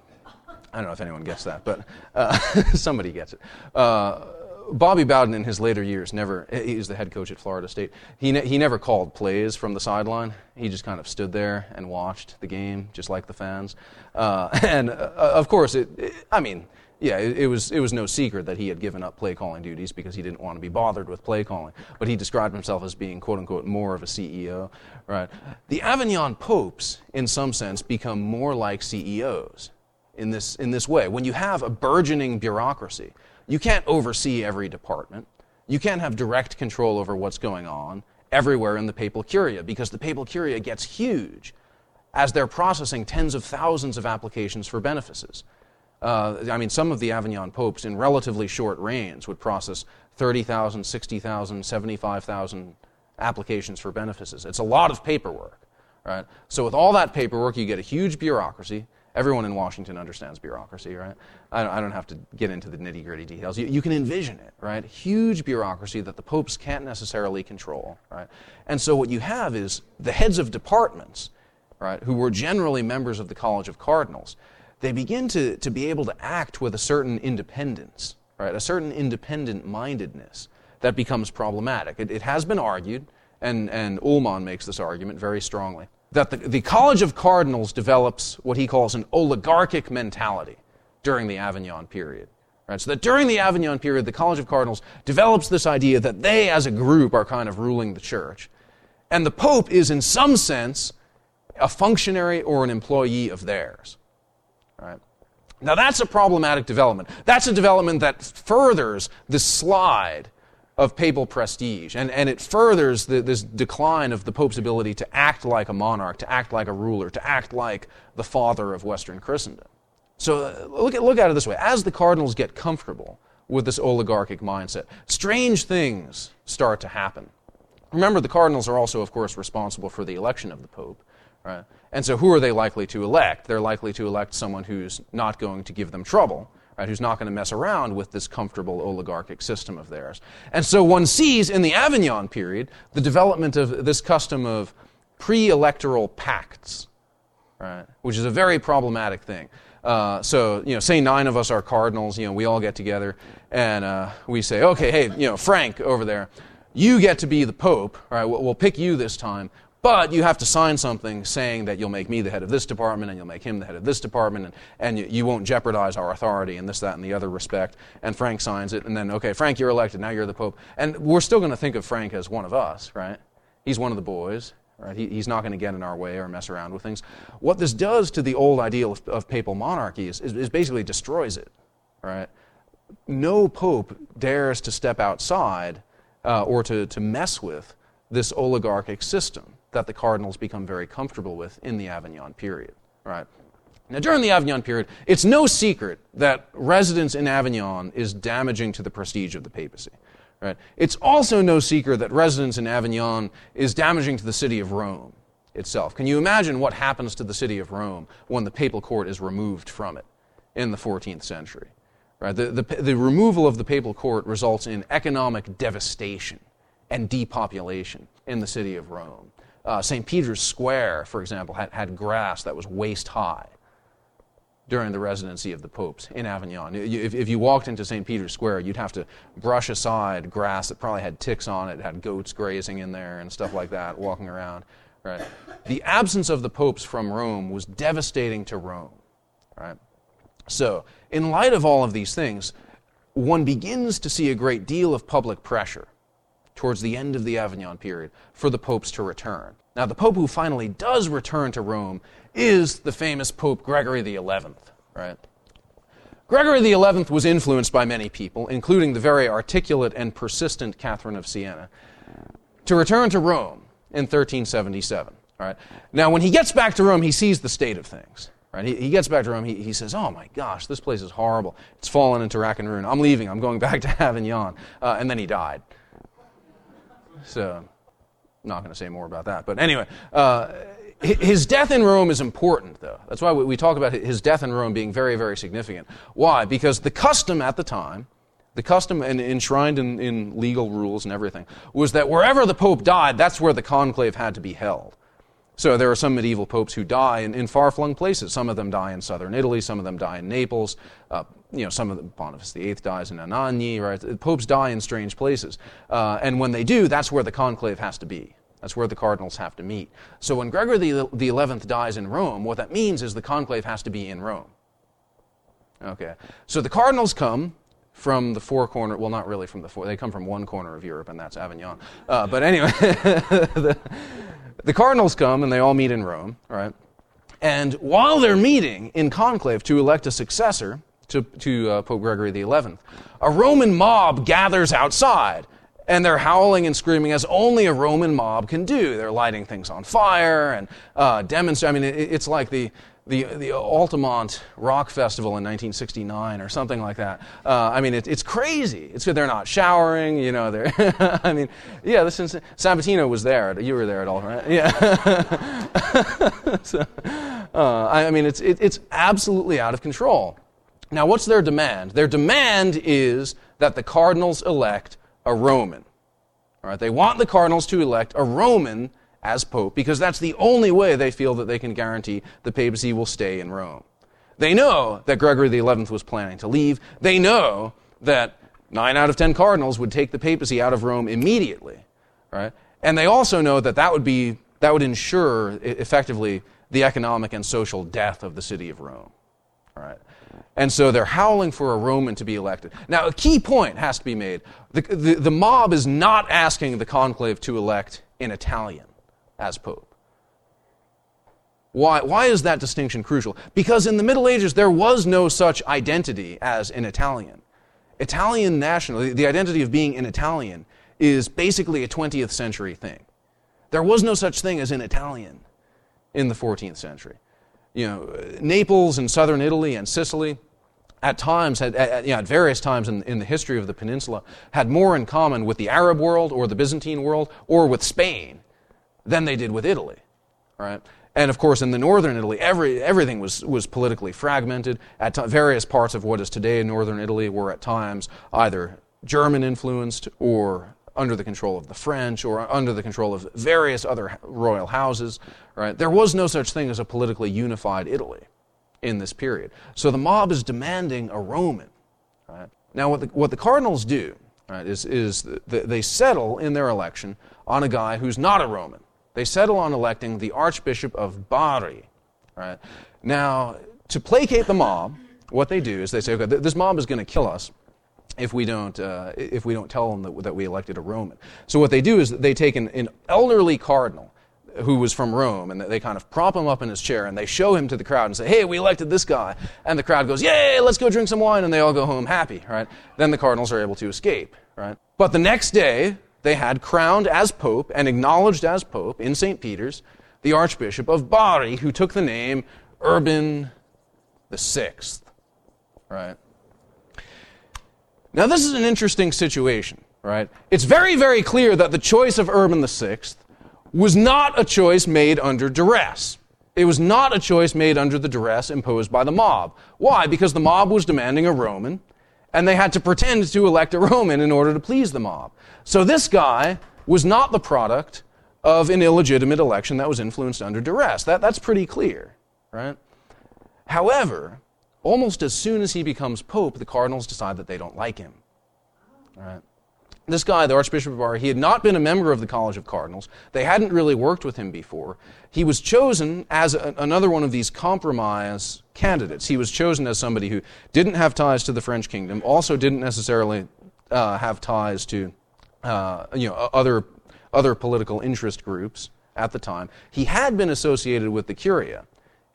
I don't know if anyone gets that, but uh, somebody gets it. Uh, Bobby Bowden in his later years never, he was the head coach at Florida State, he ne- he never called plays from the sideline. He just kind of stood there and watched the game, just like the fans. Uh, and, uh, of course, it, it, I mean, Yeah, it, it was it was no secret that he had given up play calling duties because he didn't want to be bothered with play calling. But he described himself as being, quote unquote, more of a C E O, right? The Avignon popes, in some sense, become more like C E Os in this in this way. When you have a burgeoning bureaucracy, you can't oversee every department. You can't have direct control over what's going on everywhere in the papal curia because the papal curia gets huge as they're processing tens of thousands of applications for benefices. Uh, I mean, some of the Avignon popes in relatively short reigns would process thirty thousand, sixty thousand, seventy-five thousand applications for benefices. It's a lot of paperwork, right? So with all that paperwork, you get a huge bureaucracy. Everyone in Washington understands bureaucracy, right? I don't, I don't have to get into the nitty-gritty details. You, you can envision it, right? Huge bureaucracy that the popes can't necessarily control, right? And so what you have is the heads of departments, right, who were generally members of the College of Cardinals, they begin to, to be able to act with a certain independence, right? A certain independent-mindedness that becomes problematic. It, it has been argued, and, and Ullmann makes this argument very strongly, that the, the College of Cardinals develops what he calls an oligarchic mentality during the Avignon period, right? So that during the Avignon period, the College of Cardinals develops this idea that they as a group are kind of ruling the church, and the Pope is in some sense a functionary or an employee of theirs. Right. Now that's a problematic development. That's a development that furthers the slide of papal prestige, and, and it furthers the, this decline of the Pope's ability to act like a monarch, to act like a ruler, to act like the father of Western Christendom. So uh, look at, look at it this way. As the cardinals get comfortable with this oligarchic mindset, strange things start to happen. Remember, the cardinals are also, of course, responsible for the election of the Pope. Right? And so who are they likely to elect? They're likely to elect someone who's not going to give them trouble, right? Who's not going to mess around with this comfortable oligarchic system of theirs. And so one sees in the Avignon period the development of this custom of pre-electoral pacts, right? Which is a very problematic thing. Uh, so, you know, say nine of us are cardinals, you know, we all get together and uh, we say, okay, hey, you know, Frank over there, you get to be the Pope, right? We'll, we'll pick you this time. But you have to sign something saying that you'll make me the head of this department and you'll make him the head of this department and, and you, you won't jeopardize our authority in this, that, and the other respect. And Frank signs it, and then, okay, Frank, you're elected, now you're the Pope. And we're still going to think of Frank as one of us, right? He's one of the boys, right? He, he's not going to get in our way or mess around with things. What this does to the old ideal of, of papal monarchy is, is, is basically destroys it, right? No Pope dares to step outside uh, or to, to mess with this oligarchic system that the cardinals become very comfortable with in the Avignon period, right? Now, during the Avignon period, it's no secret that residence in Avignon is damaging to the prestige of the papacy, right? It's also no secret that residence in Avignon is damaging to the city of Rome itself. Can you imagine what happens to the city of Rome when the papal court is removed from it in the fourteenth century, right? The, the, the removal of the papal court results in economic devastation and depopulation in the city of Rome. Uh, Saint Peter's Square, for example, had, had grass that was waist-high during the residency of the popes in Avignon. If, if you walked into Saint Peter's Square, you'd have to brush aside grass that probably had ticks on it, had goats grazing in there and stuff like that, walking around. Right? The absence of the popes from Rome was devastating to Rome. Right? So, in light of all of these things, one begins to see a great deal of public pressure towards the end of the Avignon period, for the popes to return. Now, the pope who finally does return to Rome is the famous Pope Gregory the eleventh, right? Gregory the eleventh was influenced by many people, including the very articulate and persistent Catherine of Siena, to return to Rome in thirteen seventy-seven, right? Now, when he gets back to Rome, he sees the state of things, right? He, he gets back to Rome, he, he says, oh my gosh, this place is horrible. It's fallen into rack and ruin. I'm leaving, I'm going back to Avignon. Uh, and then he died. So, I'm not going to say more about that. But anyway, uh, his death in Rome is important, though. That's why we talk about his death in Rome being very, very significant. Why? Because the custom at the time, the custom and enshrined in, in legal rules and everything, was that wherever the Pope died, that's where the conclave had to be held. So there are some medieval popes who die in, in far-flung places. Some of them die in southern Italy. Some of them die in Naples. Uh, you know, some of them, Boniface the eighth dies in Anagni, right? The popes die in strange places. Uh, and when they do, that's where the conclave has to be. That's where the cardinals have to meet. So when Gregory the eleventh dies in Rome, what that means is the conclave has to be in Rome. Okay. So the cardinals come from the four corner, well, not really from the four, they come from one corner of Europe, and that's Avignon. Uh, but anyway, the, the cardinals come, and they all meet in Rome, right? And while they're meeting in conclave to elect a successor to, to uh, Pope Gregory the eleventh, a Roman mob gathers outside, and they're howling and screaming as only a Roman mob can do. They're lighting things on fire and uh, demonstrating. I mean, it, it's like the, the the Altamont Rock Festival in nineteen sixty-nine or something like that. Uh, I mean, it, it's crazy. It's they're not showering, you know. They're I mean, yeah. This is, Sabatino was there. You were there at all, right? Yeah. so, uh, I mean, it's it, it's absolutely out of control. Now, what's their demand? Their demand is that the cardinals elect a Roman. All right, they want the cardinals to elect a Roman as pope because that's the only way they feel that they can guarantee the papacy will stay in Rome. They know that Gregory the eleventh was planning to leave. They know that nine out of ten cardinals would take the papacy out of Rome immediately. Right? And they also know that that would be that would ensure effectively the economic and social death of the city of Rome. All right. And so they're howling for a Roman to be elected. Now, a key point has to be made. The, the, the mob is not asking the conclave to elect an Italian as pope. Why, why is that distinction crucial? Because in the Middle Ages, there was no such identity as an Italian. Italian national, the identity of being an Italian, is basically a twentieth century thing. There was no such thing as an Italian in the fourteenth century. You know, Naples and southern Italy and Sicily at times, had, at, you know, at various times in, in the history of the peninsula, had more in common with the Arab world or the Byzantine world or with Spain than they did with Italy, right? And of course, in the northern Italy, every everything was, was politically fragmented. At t- various parts of what is today northern Italy were at times either German-influenced or under the control of the French or under the control of various other royal houses, right? There was no such thing as a politically unified Italy in this period. So the mob is demanding a Roman, right? Now what the, what the cardinals do, right, is, is the, they settle in their election on a guy who's not a Roman. They settle on electing the Archbishop of Bari, right? Now, to placate the mob, what they do is they say, okay, th- this mob is going to kill us if we don't uh, if we don't tell them that, that we elected a Roman. So what they do is they take an, an elderly cardinal who was from Rome, and they kind of prop him up in his chair, and they show him to the crowd and say, hey, we elected this guy. And the crowd goes, yay, let's go drink some wine, and they all go home happy, right? Then the cardinals are able to escape, right? But the next day, they had crowned as pope and acknowledged as pope in Saint Peter's the Archbishop of Bari, who took the name Urban the sixth, right? Now, this is an interesting situation, right? It's very, very clear that the choice of Urban the sixth was not a choice made under duress. It was not a choice made under the duress imposed by the mob. Why? Because the mob was demanding a Roman, and they had to pretend to elect a Roman in order to please the mob. So this guy was not the product of an illegitimate election that was influenced under duress. That, that's pretty clear, right? However, almost as soon as he becomes pope, the cardinals decide that they don't like him. All right. This guy, the Archbishop of Bari, he had not been a member of the College of Cardinals. They hadn't really worked with him before. He was chosen as a, another one of these compromise candidates. He was chosen as somebody who didn't have ties to the French kingdom, also didn't necessarily uh, have ties to uh, you know other other political interest groups at the time. He had been associated with the Curia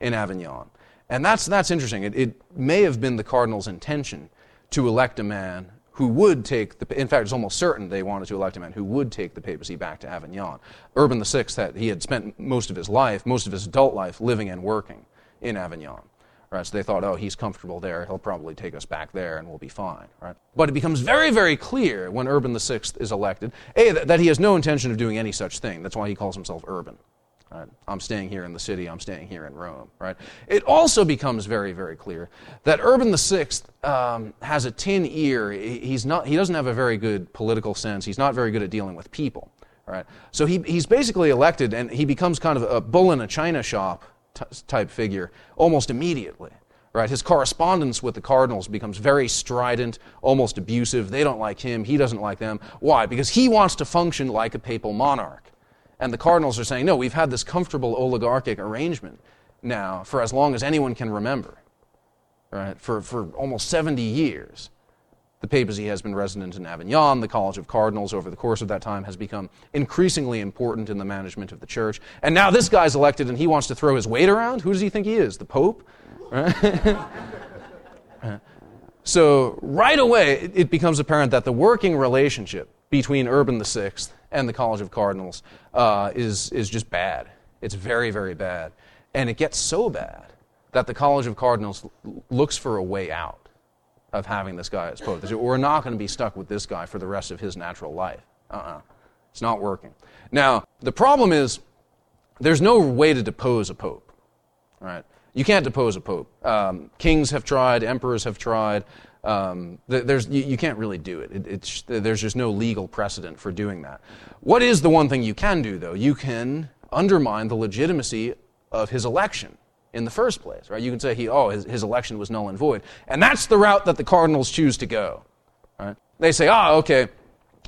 in Avignon. And that's that's interesting. It, it may have been the cardinal's intention to elect a man who would take the. In fact, it's almost certain they wanted to elect a man who would take the papacy back to Avignon. Urban the sixth, had, he had spent most of his life, most of his adult life, living and working in Avignon. Right? So they thought, oh, he's comfortable there. He'll probably take us back there, and we'll be fine. Right? But it becomes very, very clear when Urban the sixth is elected, a that, that he has no intention of doing any such thing. That's why he calls himself Urban. Right. I'm staying here in the city, I'm staying here in Rome, right? It also becomes very, very clear that Urban the sixth um, has a tin ear. He's not, he doesn't have a very good political sense. He's not very good at dealing with people, right? So he, he's basically elected, and he becomes kind of a bull in a china shop t- type figure almost immediately, right? His correspondence with the cardinals becomes very strident, almost abusive. They don't like him, he doesn't like them. Why? Because he wants to function like a papal monarch. And the cardinals are saying, no, we've had this comfortable oligarchic arrangement now for as long as anyone can remember. right, for, for almost seventy years. The papacy has been resident in Avignon. The College of Cardinals over the course of that time has become increasingly important in the management of the church. And now this guy's elected and he wants to throw his weight around? Who does he think he is? The Pope? Right? So right away, it becomes apparent that the working relationship between Urban the Sixth and the College of Cardinals uh, is, is just bad. It's very, very bad. And it gets so bad that the College of Cardinals l- looks for a way out of having this guy as Pope. They say, we're not going to be stuck with this guy for the rest of his natural life. Uh-uh. It's not working. Now, the problem is there's no way to depose a Pope. Right? You can't depose a Pope. Um, kings have tried, emperors have tried. Um, there's you, you can't really do it. it it's, there's just no legal precedent for doing that. What is the one thing you can do, though? You can undermine the legitimacy of his election in the first place, right? You can say, he, oh, his, his election was null and void. And that's the route that the cardinals choose to go, right? They say, ah, okay,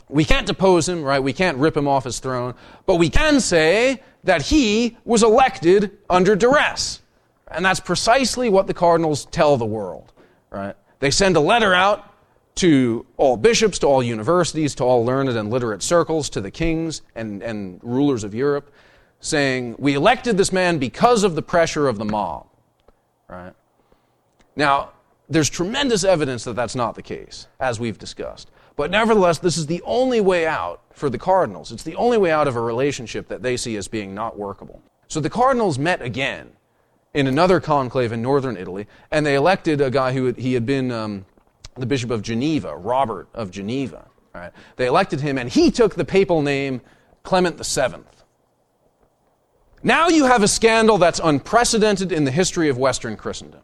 we can't depose him, right? We can't rip him off his throne, but we can say that he was elected under duress. And that's precisely what the cardinals tell the world, right? They send a letter out to all bishops, to all universities, to all learned and literate circles, to the kings and, and rulers of Europe, saying, we elected this man because of the pressure of the mob, right? Now, there's tremendous evidence that that's not the case, as we've discussed. But nevertheless, this is the only way out for the cardinals. It's the only way out of a relationship that they see as being not workable. So the cardinals met again in another conclave in northern Italy, and they elected a guy who had, he had been um, the Bishop of Geneva, Robert of Geneva, right? They elected him, and he took the papal name Clement the Seventh. Now you have a scandal that's unprecedented in the history of Western Christendom.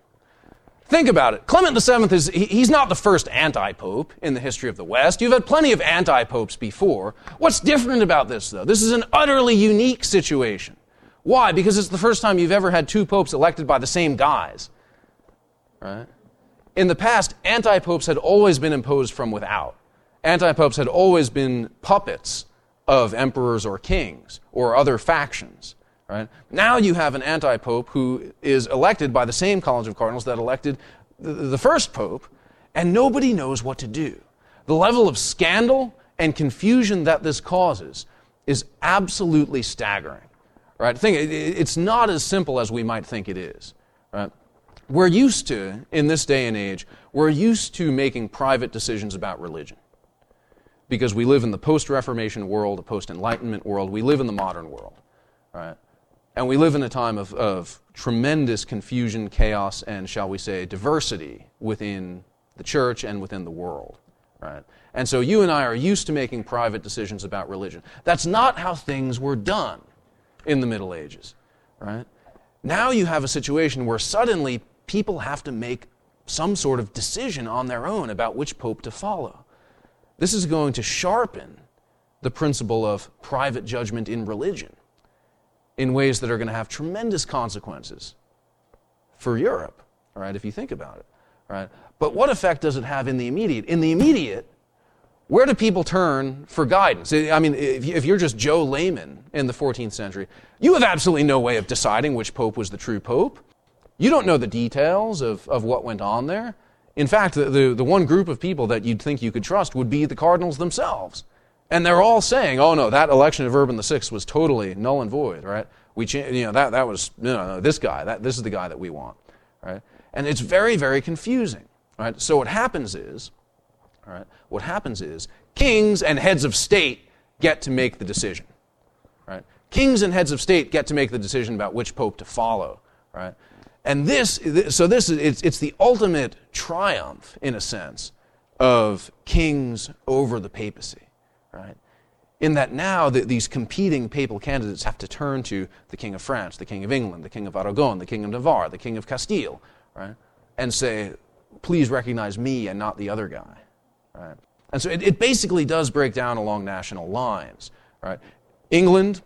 Think about it. Clement the Seventh, is he, he's not the first anti-pope in the history of the West. You've had plenty of anti-popes before. What's different about this, though? This is an utterly unique situation. Why? Because it's the first time you've ever had two popes elected by the same guys. Right? In the past, anti-popes had always been imposed from without. Anti-popes had always been puppets of emperors or kings or other factions. Right? Now you have an anti-pope who is elected by the same College of Cardinals that elected the, the first pope, and nobody knows what to do. The level of scandal and confusion that this causes is absolutely staggering. Right? Think, it, it's not as simple as we might think it is. Right? We're used to, in this day and age, we're used to making private decisions about religion because we live in the post-Reformation world, a post-Enlightenment world. We live in the modern world. Right? And we live in a time of, of tremendous confusion, chaos, and, shall we say, diversity within the church and within the world. Right? And so you and I are used to making private decisions about religion. That's not how things were done in the Middle Ages. Right? Now you have a situation where suddenly people have to make some sort of decision on their own about which pope to follow. This is going to sharpen the principle of private judgment in religion in ways that are going to have tremendous consequences for Europe, right, if you think about it. Right? But what effect does it have in the immediate? In the immediate, where do people turn for guidance? I mean, if you're just Joe Layman in the fourteenth century, you have absolutely no way of deciding which pope was the true pope. You don't know the details of, of what went on there. In fact, the, the, the one group of people that you'd think you could trust would be the cardinals themselves. And they're all saying, "Oh no, that election of Urban the Sixth was totally null and void, right? We, cha- you know, that that was no, no, no, this guy, that this is the guy that we want, right?" And it's very, very confusing, right? So what happens is, all right, what happens is kings and heads of state get to make the decision, right? Kings and heads of state get to make the decision about which pope to follow, right? And this, so this is it's, it's the ultimate triumph, in a sense, of kings over the papacy. Right? In that now the, these competing papal candidates have to turn to the King of France, the King of England, the King of Aragon, the King of Navarre, the King of Castile, right? And say, please recognize me and not the other guy. Right? And so it, it basically does break down along national lines. Right? England,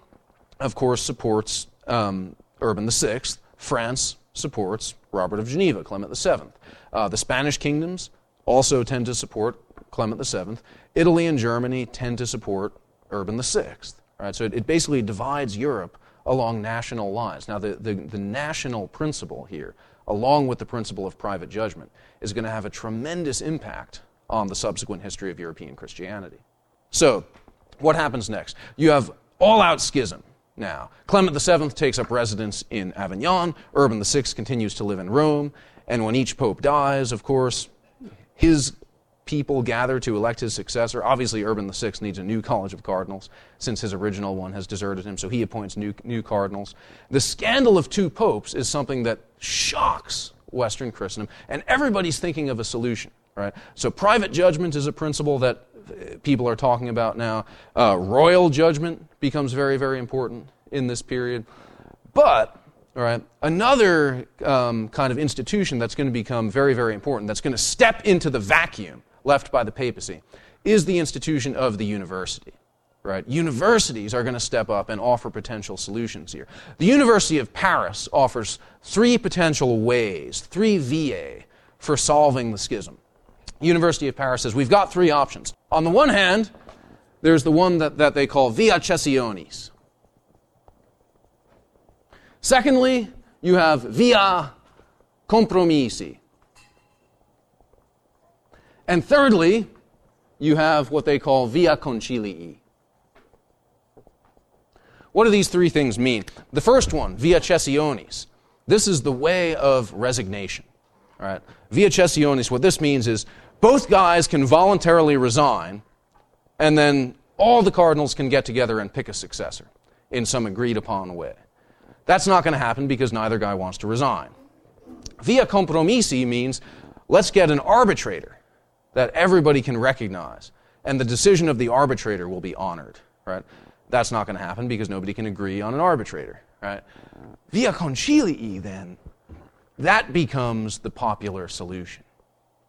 of course, supports um, Urban the Sixth. France supports Robert of Geneva, Clement the Seventh. Uh, the Spanish kingdoms also tend to support Clement the Seventh. Italy and Germany tend to support Urban the Sixth. Right? So it, it basically divides Europe along national lines. Now, the, the, the national principle here, along with the principle of private judgment, is going to have a tremendous impact on the subsequent history of European Christianity. So, what happens next? You have all-out schism now. Clement the Seventh takes up residence in Avignon. Urban the Sixth continues to live in Rome. And when each pope dies, of course, his people gather to elect his successor. Obviously, Urban the Sixth needs a new college of cardinals, since his original one has deserted him, so he appoints new, new cardinals. The scandal of two popes is something that shocks Western Christendom, and everybody's thinking of a solution, right? So private judgment is a principle that people are talking about now. Uh, royal judgment becomes very, very important in this period. But, all right, another um, kind of institution that's going to become very, very important, that's going to step into the vacuum left by the papacy, is the institution of the university, right? Universities are going to step up and offer potential solutions here. The University of Paris offers three potential ways, three vias, for solving the schism. University of Paris says, we've got three options. On the one hand, there's the one that, that they call via cessionis. Secondly, you have via compromisi. And thirdly, you have what they call via concilii. What do these three things mean? The first one, via cessionis. This is the way of resignation. All right. Via cessionis, what this means is both guys can voluntarily resign, and then all the cardinals can get together and pick a successor in some agreed-upon way. That's not going to happen because neither guy wants to resign. Via compromisi means let's get an arbitrator that everybody can recognize, and the decision of the arbitrator will be honored, right? That's not going to happen because nobody can agree on an arbitrator, right? Via concilii, then, that becomes the popular solution,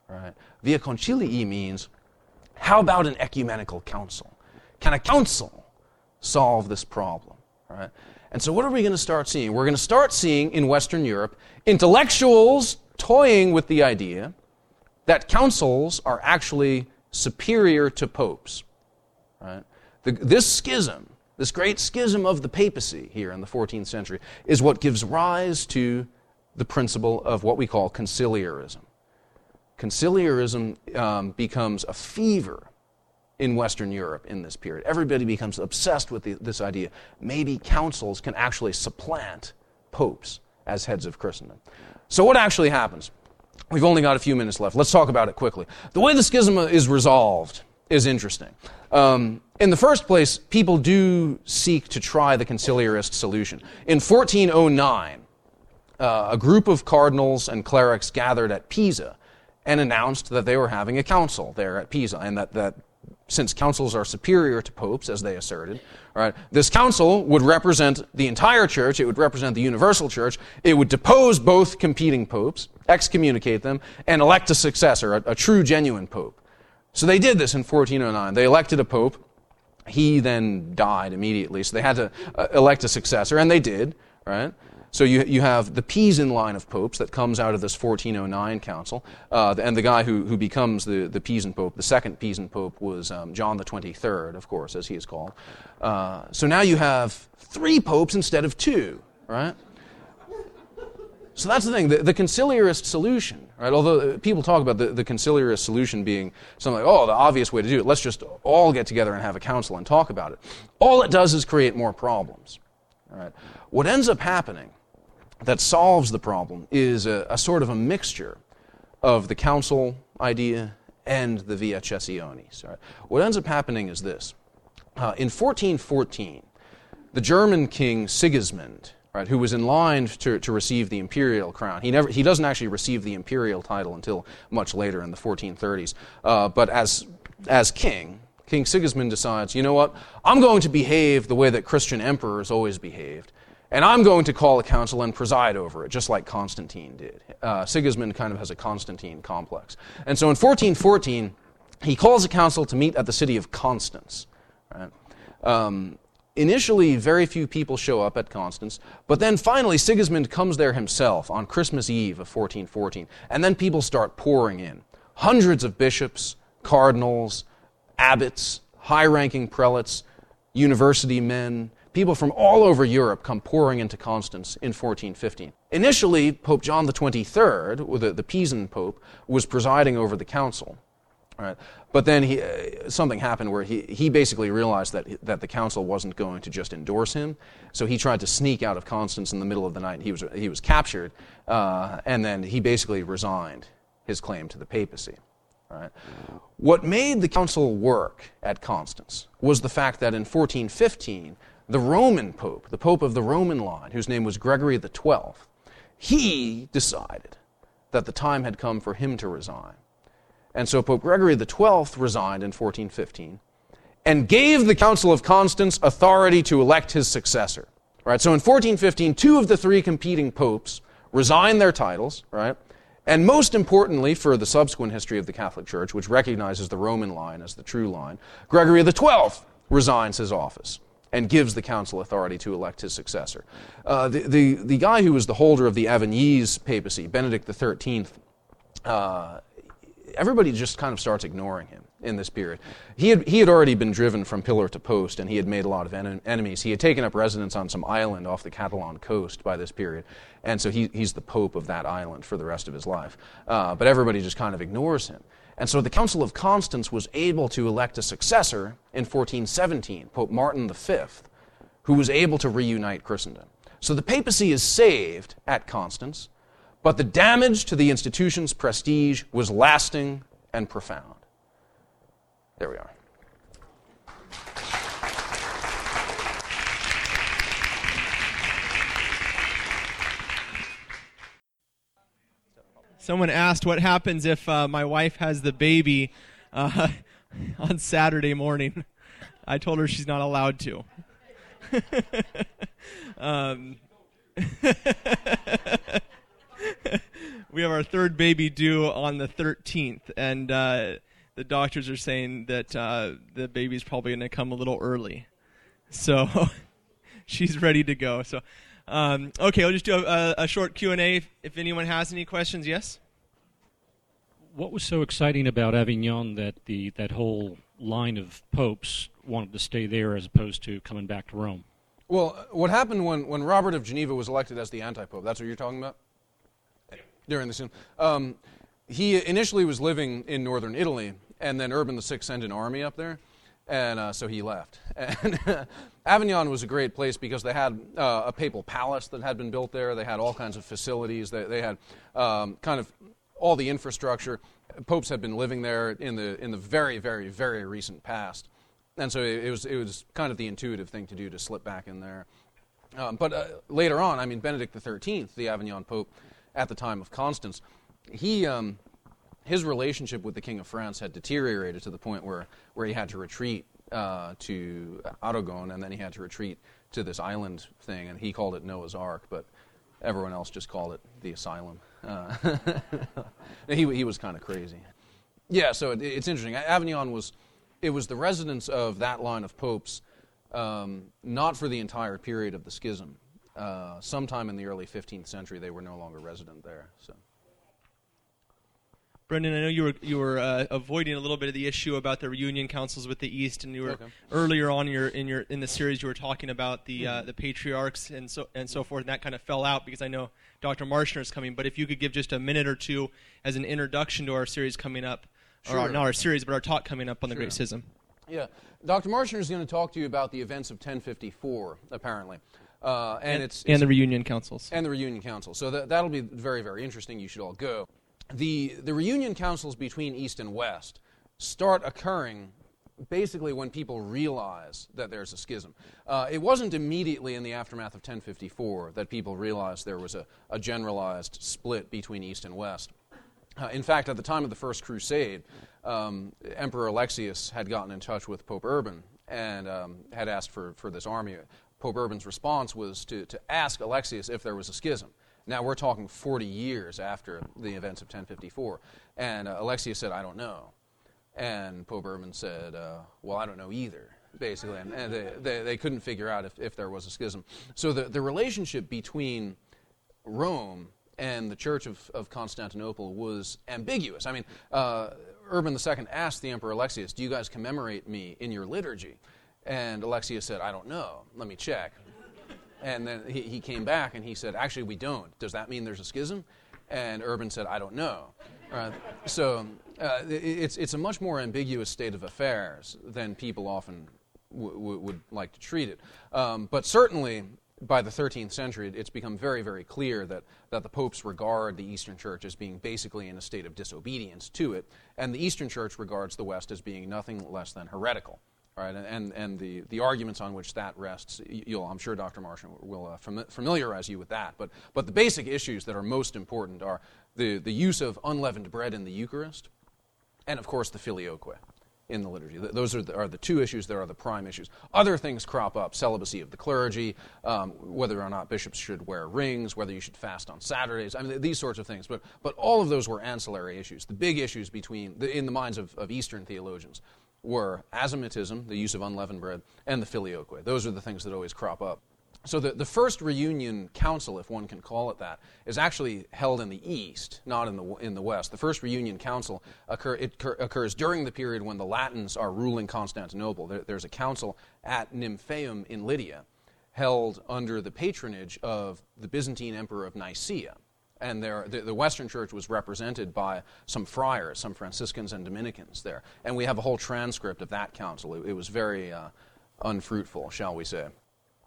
right? Via concilii means, how about an ecumenical council? Can a council solve this problem, right? And so what are we going to start seeing? We're going to start seeing in Western Europe intellectuals toying with the idea that councils are actually superior to popes, right? The, this schism, this great schism of the papacy here in the fourteenth century, is what gives rise to the principle of what we call conciliarism. Conciliarism um, becomes a fever in Western Europe in this period. Everybody becomes obsessed with the, this idea. Maybe councils can actually supplant popes as heads of Christendom. So what actually happens? We've only got a few minutes left. Let's talk about it quickly. The way the schism is resolved is interesting. Um, in the first place, people do seek to try the conciliarist solution. In fourteen oh nine, Uh, a group of cardinals and clerics gathered at Pisa and announced that they were having a council there at Pisa, and that, that since councils are superior to popes, as they asserted, all right, this council would represent the entire church, it would represent the universal church, it would depose both competing popes, excommunicate them, and elect a successor, a, a true, genuine pope. So they did this in fourteen oh nine. They elected a pope. He then died immediately, so they had to uh, elect a successor, and they did, right? So you you have the Pisan line of popes that comes out of this fourteen oh nine council, uh, and the guy who, who becomes the, the Pisan pope, the second Pisan pope, was um, John the twenty-third, of course, as he is called. Uh, so now you have three popes instead of two, right? So that's the thing, the, the conciliarist solution, right? Although people talk about the, the conciliarist solution being something like, oh, the obvious way to do it, let's just all get together and have a council and talk about it. All it does is create more problems, all right? What ends up happening that solves the problem is a, a sort of a mixture of the council idea and the via cessionis. Right? What ends up happening is this. Uh, in fourteen fourteen, the German king Sigismund, right, who was in line to, to receive the imperial crown, he never he doesn't actually receive the imperial title until much later in the fourteen thirties, uh, but as as king, King Sigismund decides, you know what, I'm going to behave the way that Christian emperors always behaved, and I'm going to call a council and preside over it, just like Constantine did. Uh, Sigismund kind of has a Constantine complex. And so in fourteen fourteen, he calls a council to meet at the city of Constance. Right? Um, initially, very few people show up at Constance, but then finally Sigismund comes there himself on Christmas Eve of fourteen fourteen, and then people start pouring in. Hundreds of bishops, cardinals, abbots, high-ranking prelates, university men, people from all over Europe come pouring into Constance in fourteen fifteen. Initially, Pope John the twenty-third, or the, the Pisan Pope, was presiding over the council. Right? But then he, uh, something happened where he, he basically realized that that the council wasn't going to just endorse him, so he tried to sneak out of Constance in the middle of the night, and he was, he was captured, uh, and then he basically resigned his claim to the papacy. Right? What made the council work at Constance was the fact that in fourteen fifteen, the Roman Pope, the Pope of the Roman line, whose name was Gregory the twelfth, he decided that the time had come for him to resign. And so Pope Gregory the twelfth resigned in fourteen fifteen and gave the Council of Constance authority to elect his successor. Right? So in fourteen fifteen, two of the three competing popes resigned their titles, right? And most importantly for the subsequent history of the Catholic Church, which recognizes the Roman line as the true line, Gregory the twelfth resigns his office and gives the council authority to elect his successor. Uh, the, the, the guy who was the holder of the Avignon's papacy, Benedict the thirteenth, uh, everybody just kind of starts ignoring him in this period. He had he had already been driven from pillar to post, and he had made a lot of en- enemies. He had taken up residence on some island off the Catalan coast by this period, and so he, he's the pope of that island for the rest of his life. Uh, but everybody just kind of ignores him. And so the Council of Constance was able to elect a successor in fourteen seventeen, Pope Martin the fifth, who was able to reunite Christendom. So the papacy is saved at Constance, but the damage to the institution's prestige was lasting and profound. There we are. Someone asked what happens if uh, my wife has the baby uh, on Saturday morning. I told her she's not allowed to. um, We have our third baby due on the thirteenth, and uh, the doctors are saying that uh, the baby's probably going to come a little early. So she's ready to go. So, um, okay, I'll just do a, a short Q and A if, if anyone has any questions. Yes? What was so exciting about Avignon that the that whole line of popes wanted to stay there as opposed to coming back to Rome? Well, what happened when, when Robert of Geneva was elected as the anti-pope, that's what you're talking about? During this, um, he initially was living in northern Italy, and then Urban the sixth sent an army up there, and uh, so he left. And Avignon was a great place because they had uh, a papal palace that had been built there. They had all kinds of facilities. They, they had um, kind of all the infrastructure. Popes had been living there in the in the very, very, very recent past, and so it, it was it was kind of the intuitive thing to do to slip back in there. Um, but uh, later on, I mean, Benedict the thirteenth, the Avignon Pope, at the time of Constance, he um, his relationship with the King of France had deteriorated to the point where, where he had to retreat uh, to Aragon, and then he had to retreat to this island thing, and he called it Noah's Ark, but everyone else just called it the asylum. Uh, he he was kind of crazy. Yeah, so it, it's interesting. Avignon was it was the residence of that line of popes, um, not for the entire period of the schism. Uh, sometime in the early fifteenth century, they were no longer resident there. So, Brendan, I know you were you were uh, avoiding a little bit of the issue about the reunion councils with the East, and you were okay. Earlier on in your in your in the series you were talking about the uh, the patriarchs and so and so forth, and that kind of fell out because I know Doctor Marshner is coming. But if you could give just a minute or two as an introduction to our series coming up, sure. or our, not our series, but our talk coming up on sure. the Great Schism. Yeah, Doctor Marshner is going to talk to you about the events of ten fifty-four, apparently. Uh, and, and, it's, it's and the reunion councils. And the reunion councils. So that, that'll be very, very interesting. You should all go. The, the reunion councils between East and West start occurring basically when people realize that there's a schism. Uh, it wasn't immediately in the aftermath of ten fifty-four that people realized there was a, a generalized split between East and West. Uh, in fact, at the time of the First Crusade, um, Emperor Alexius had gotten in touch with Pope Urban and um, had asked for, for this army. Pope Urban's response was to, to ask Alexius if there was a schism. Now we're talking forty years after the events of ten fifty-four. And uh, Alexius said, I don't know. And Pope Urban said, uh, well, I don't know either, basically. And, and they, they, they couldn't figure out if, if there was a schism. So the, the relationship between Rome and the Church of, of Constantinople was ambiguous. I mean, uh, Urban the Second asked the Emperor Alexius, do you guys commemorate me in your liturgy? And Alexius said, I don't know. Let me check. And then he, he came back and he said, actually, we don't. Does that mean there's a schism? And Urban said, I don't know. Uh, so uh, it's it's a much more ambiguous state of affairs than people often w- w- would like to treat it. Um, but certainly, by the thirteenth century, it's become very, very clear that, that the popes regard the Eastern Church as being basically in a state of disobedience to it, and the Eastern Church regards the West as being nothing less than heretical. Right, and and the, the arguments on which that rests, you'll, I'm sure Doctor Marshall will uh, fami- familiarize you with that. But but the basic issues that are most important are the, the use of unleavened bread in the Eucharist, and of course the filioque in the liturgy. Th- those are the, are the two issues that are the prime issues. Other things crop up: celibacy of the clergy, um, whether or not bishops should wear rings, whether you should fast on Saturdays. I mean th- these sorts of things. But but all of those were ancillary issues. The big issues between the, in the minds of, of Eastern theologians were asematism, the use of unleavened bread, and the filioque. Those are the things that always crop up. So the, the first reunion council, if one can call it that, is actually held in the East, not in the in the West. The first reunion council occur, it cur, occurs during the period when the Latins are ruling Constantinople. There, there's a council at Nymphaeum in Lydia, held under the patronage of the Byzantine Emperor of Nicaea. And there, the, the Western Church was represented by some friars, some Franciscans and Dominicans there. And we have a whole transcript of that council. It, it was very uh, unfruitful, shall we say,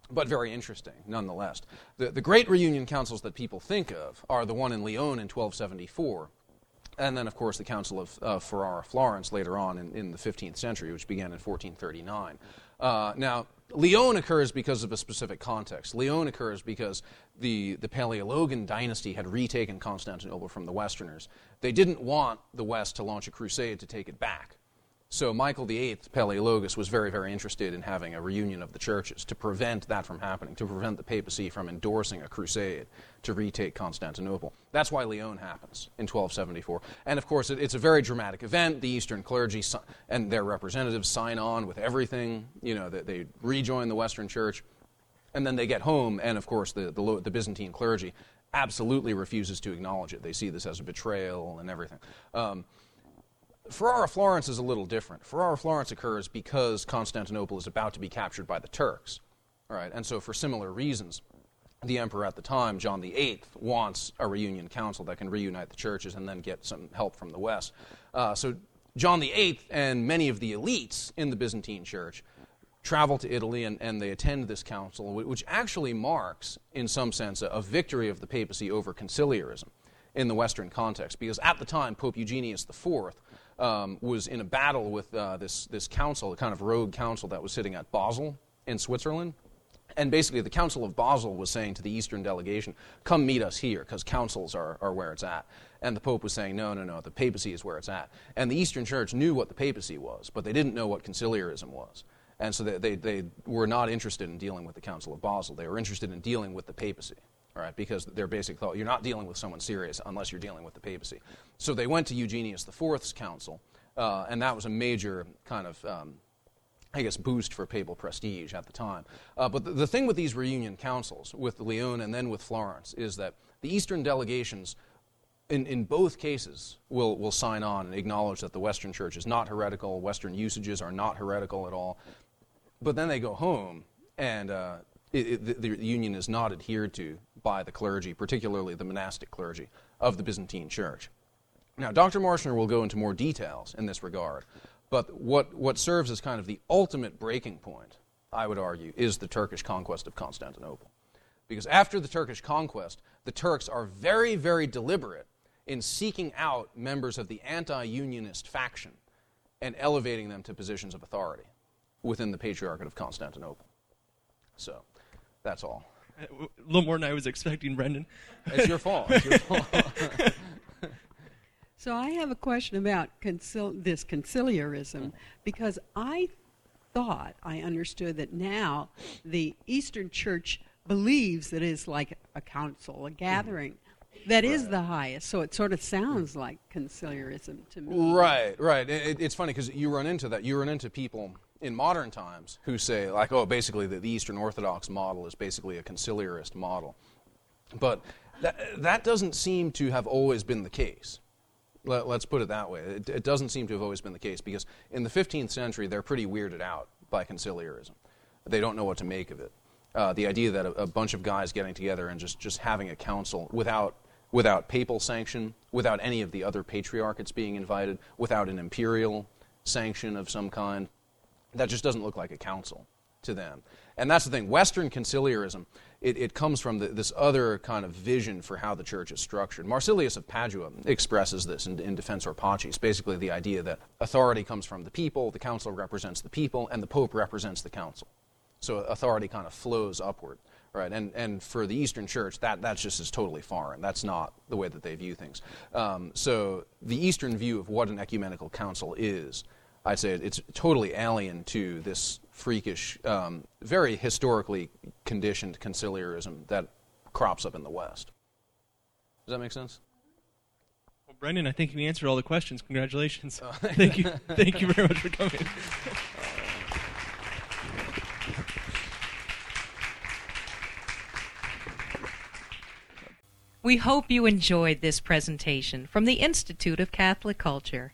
but very interesting nonetheless. The, the great reunion councils that people think of are the one in Lyon in twelve seventy-four, and then, of course, the Council of uh, Ferrara, Florence, later on in, in the fifteenth century, which began in fourteen thirty-nine. Uh, now, Lyon occurs because of a specific context. Lyon occurs because the, the Palaeologan dynasty had retaken Constantinople from the Westerners. They didn't want the West to launch a crusade to take it back. So Michael the Eighth, Palaeologus, was very, very interested in having a reunion of the churches to prevent that from happening, to prevent the papacy from endorsing a crusade to retake Constantinople. That's why Lyon happens in twelve seventy-four. And, of course, it, it's a very dramatic event. The Eastern clergy si- and their representatives sign on with everything. You know, they, they rejoin the Western Church, and then they get home, and, of course, the, the, the Byzantine clergy absolutely refuses to acknowledge it. They see this as a betrayal and everything. Um, Ferrara Florence is a little different. Ferrara Florence occurs because Constantinople is about to be captured by the Turks. All right, and so for similar reasons, the emperor at the time, John the Eighth, wants a reunion council that can reunite the churches and then get some help from the West. Uh, so John the Eighth and many of the elites in the Byzantine Church travel to Italy and, and they attend this council, which actually marks, in some sense, a, a victory of the papacy over conciliarism in the Western context, because at the time, Pope Eugenius the Fourth Um, was in a battle with uh, this, this council, a kind of rogue council that was sitting at Basel in Switzerland. And basically the Council of Basel was saying to the Eastern delegation, come meet us here, because councils are, are where it's at. And the Pope was saying, no, no, no, the papacy is where it's at. And the Eastern Church knew what the papacy was, but they didn't know what conciliarism was. And so they, they, they were not interested in dealing with the Council of Basel. They were interested in dealing with the papacy. All right, because their basic thought, you're not dealing with someone serious unless you're dealing with the papacy. So they went to Eugenius the Fourth's council, uh, and that was a major kind of, um, I guess, boost for papal prestige at the time. Uh, but the, the thing with these reunion councils, with Lyon and then with Florence, is that the Eastern delegations, in, in both cases, will, will sign on and acknowledge that the Western Church is not heretical, Western usages are not heretical at all. But then they go home, and uh, it, it, the, the union is not adhered to by the clergy, particularly the monastic clergy of the Byzantine Church. Now, Doctor Marshner will go into more details in this regard, but what, what serves as kind of the ultimate breaking point, I would argue, is the Turkish conquest of Constantinople. Because after the Turkish conquest, the Turks are very, very deliberate in seeking out members of the anti-unionist faction and elevating them to positions of authority within the Patriarchate of Constantinople. So, that's all. A little more than I was expecting, Brendan. It's your fault. It's your fault. So I have a question about concil- this conciliarism, because I thought I understood that now the Eastern Church believes that it's like a council, a gathering. Mm-hmm. That right. is the highest, so it sort of sounds like conciliarism to me. Right, right. It, it, it's funny because you run into that. You run into people in modern times who say, like, oh, basically the, the Eastern Orthodox model is basically a conciliarist model. But that, that doesn't seem to have always been the case. Let, let's put it that way. It, it doesn't seem to have always been the case because in the fifteenth century, they're pretty weirded out by conciliarism. They don't know what to make of it. Uh, the idea that a, a bunch of guys getting together and just, just having a council without without papal sanction, without any of the other patriarchates being invited, without an imperial sanction of some kind, that just doesn't look like a council to them. And that's the thing. Western conciliarism, it, it comes from the, this other kind of vision for how the church is structured. Marsilius of Padua expresses this in, in Defensor Pacis, basically the idea that authority comes from the people, the council represents the people, and the pope represents the council. So authority kind of flows upward, right? And and for the Eastern Church, that, that just is totally foreign. That's not the way that they view things. Um, so the Eastern view of what an ecumenical council is, I'd say it's totally alien to this freakish, um, very historically conditioned conciliarism that crops up in the West. Does that make sense? Well, Brendan, I think you answered all the questions. Congratulations. Uh, thank you. Thank you very much for coming. We hope you enjoyed this presentation from the Institute of Catholic Culture.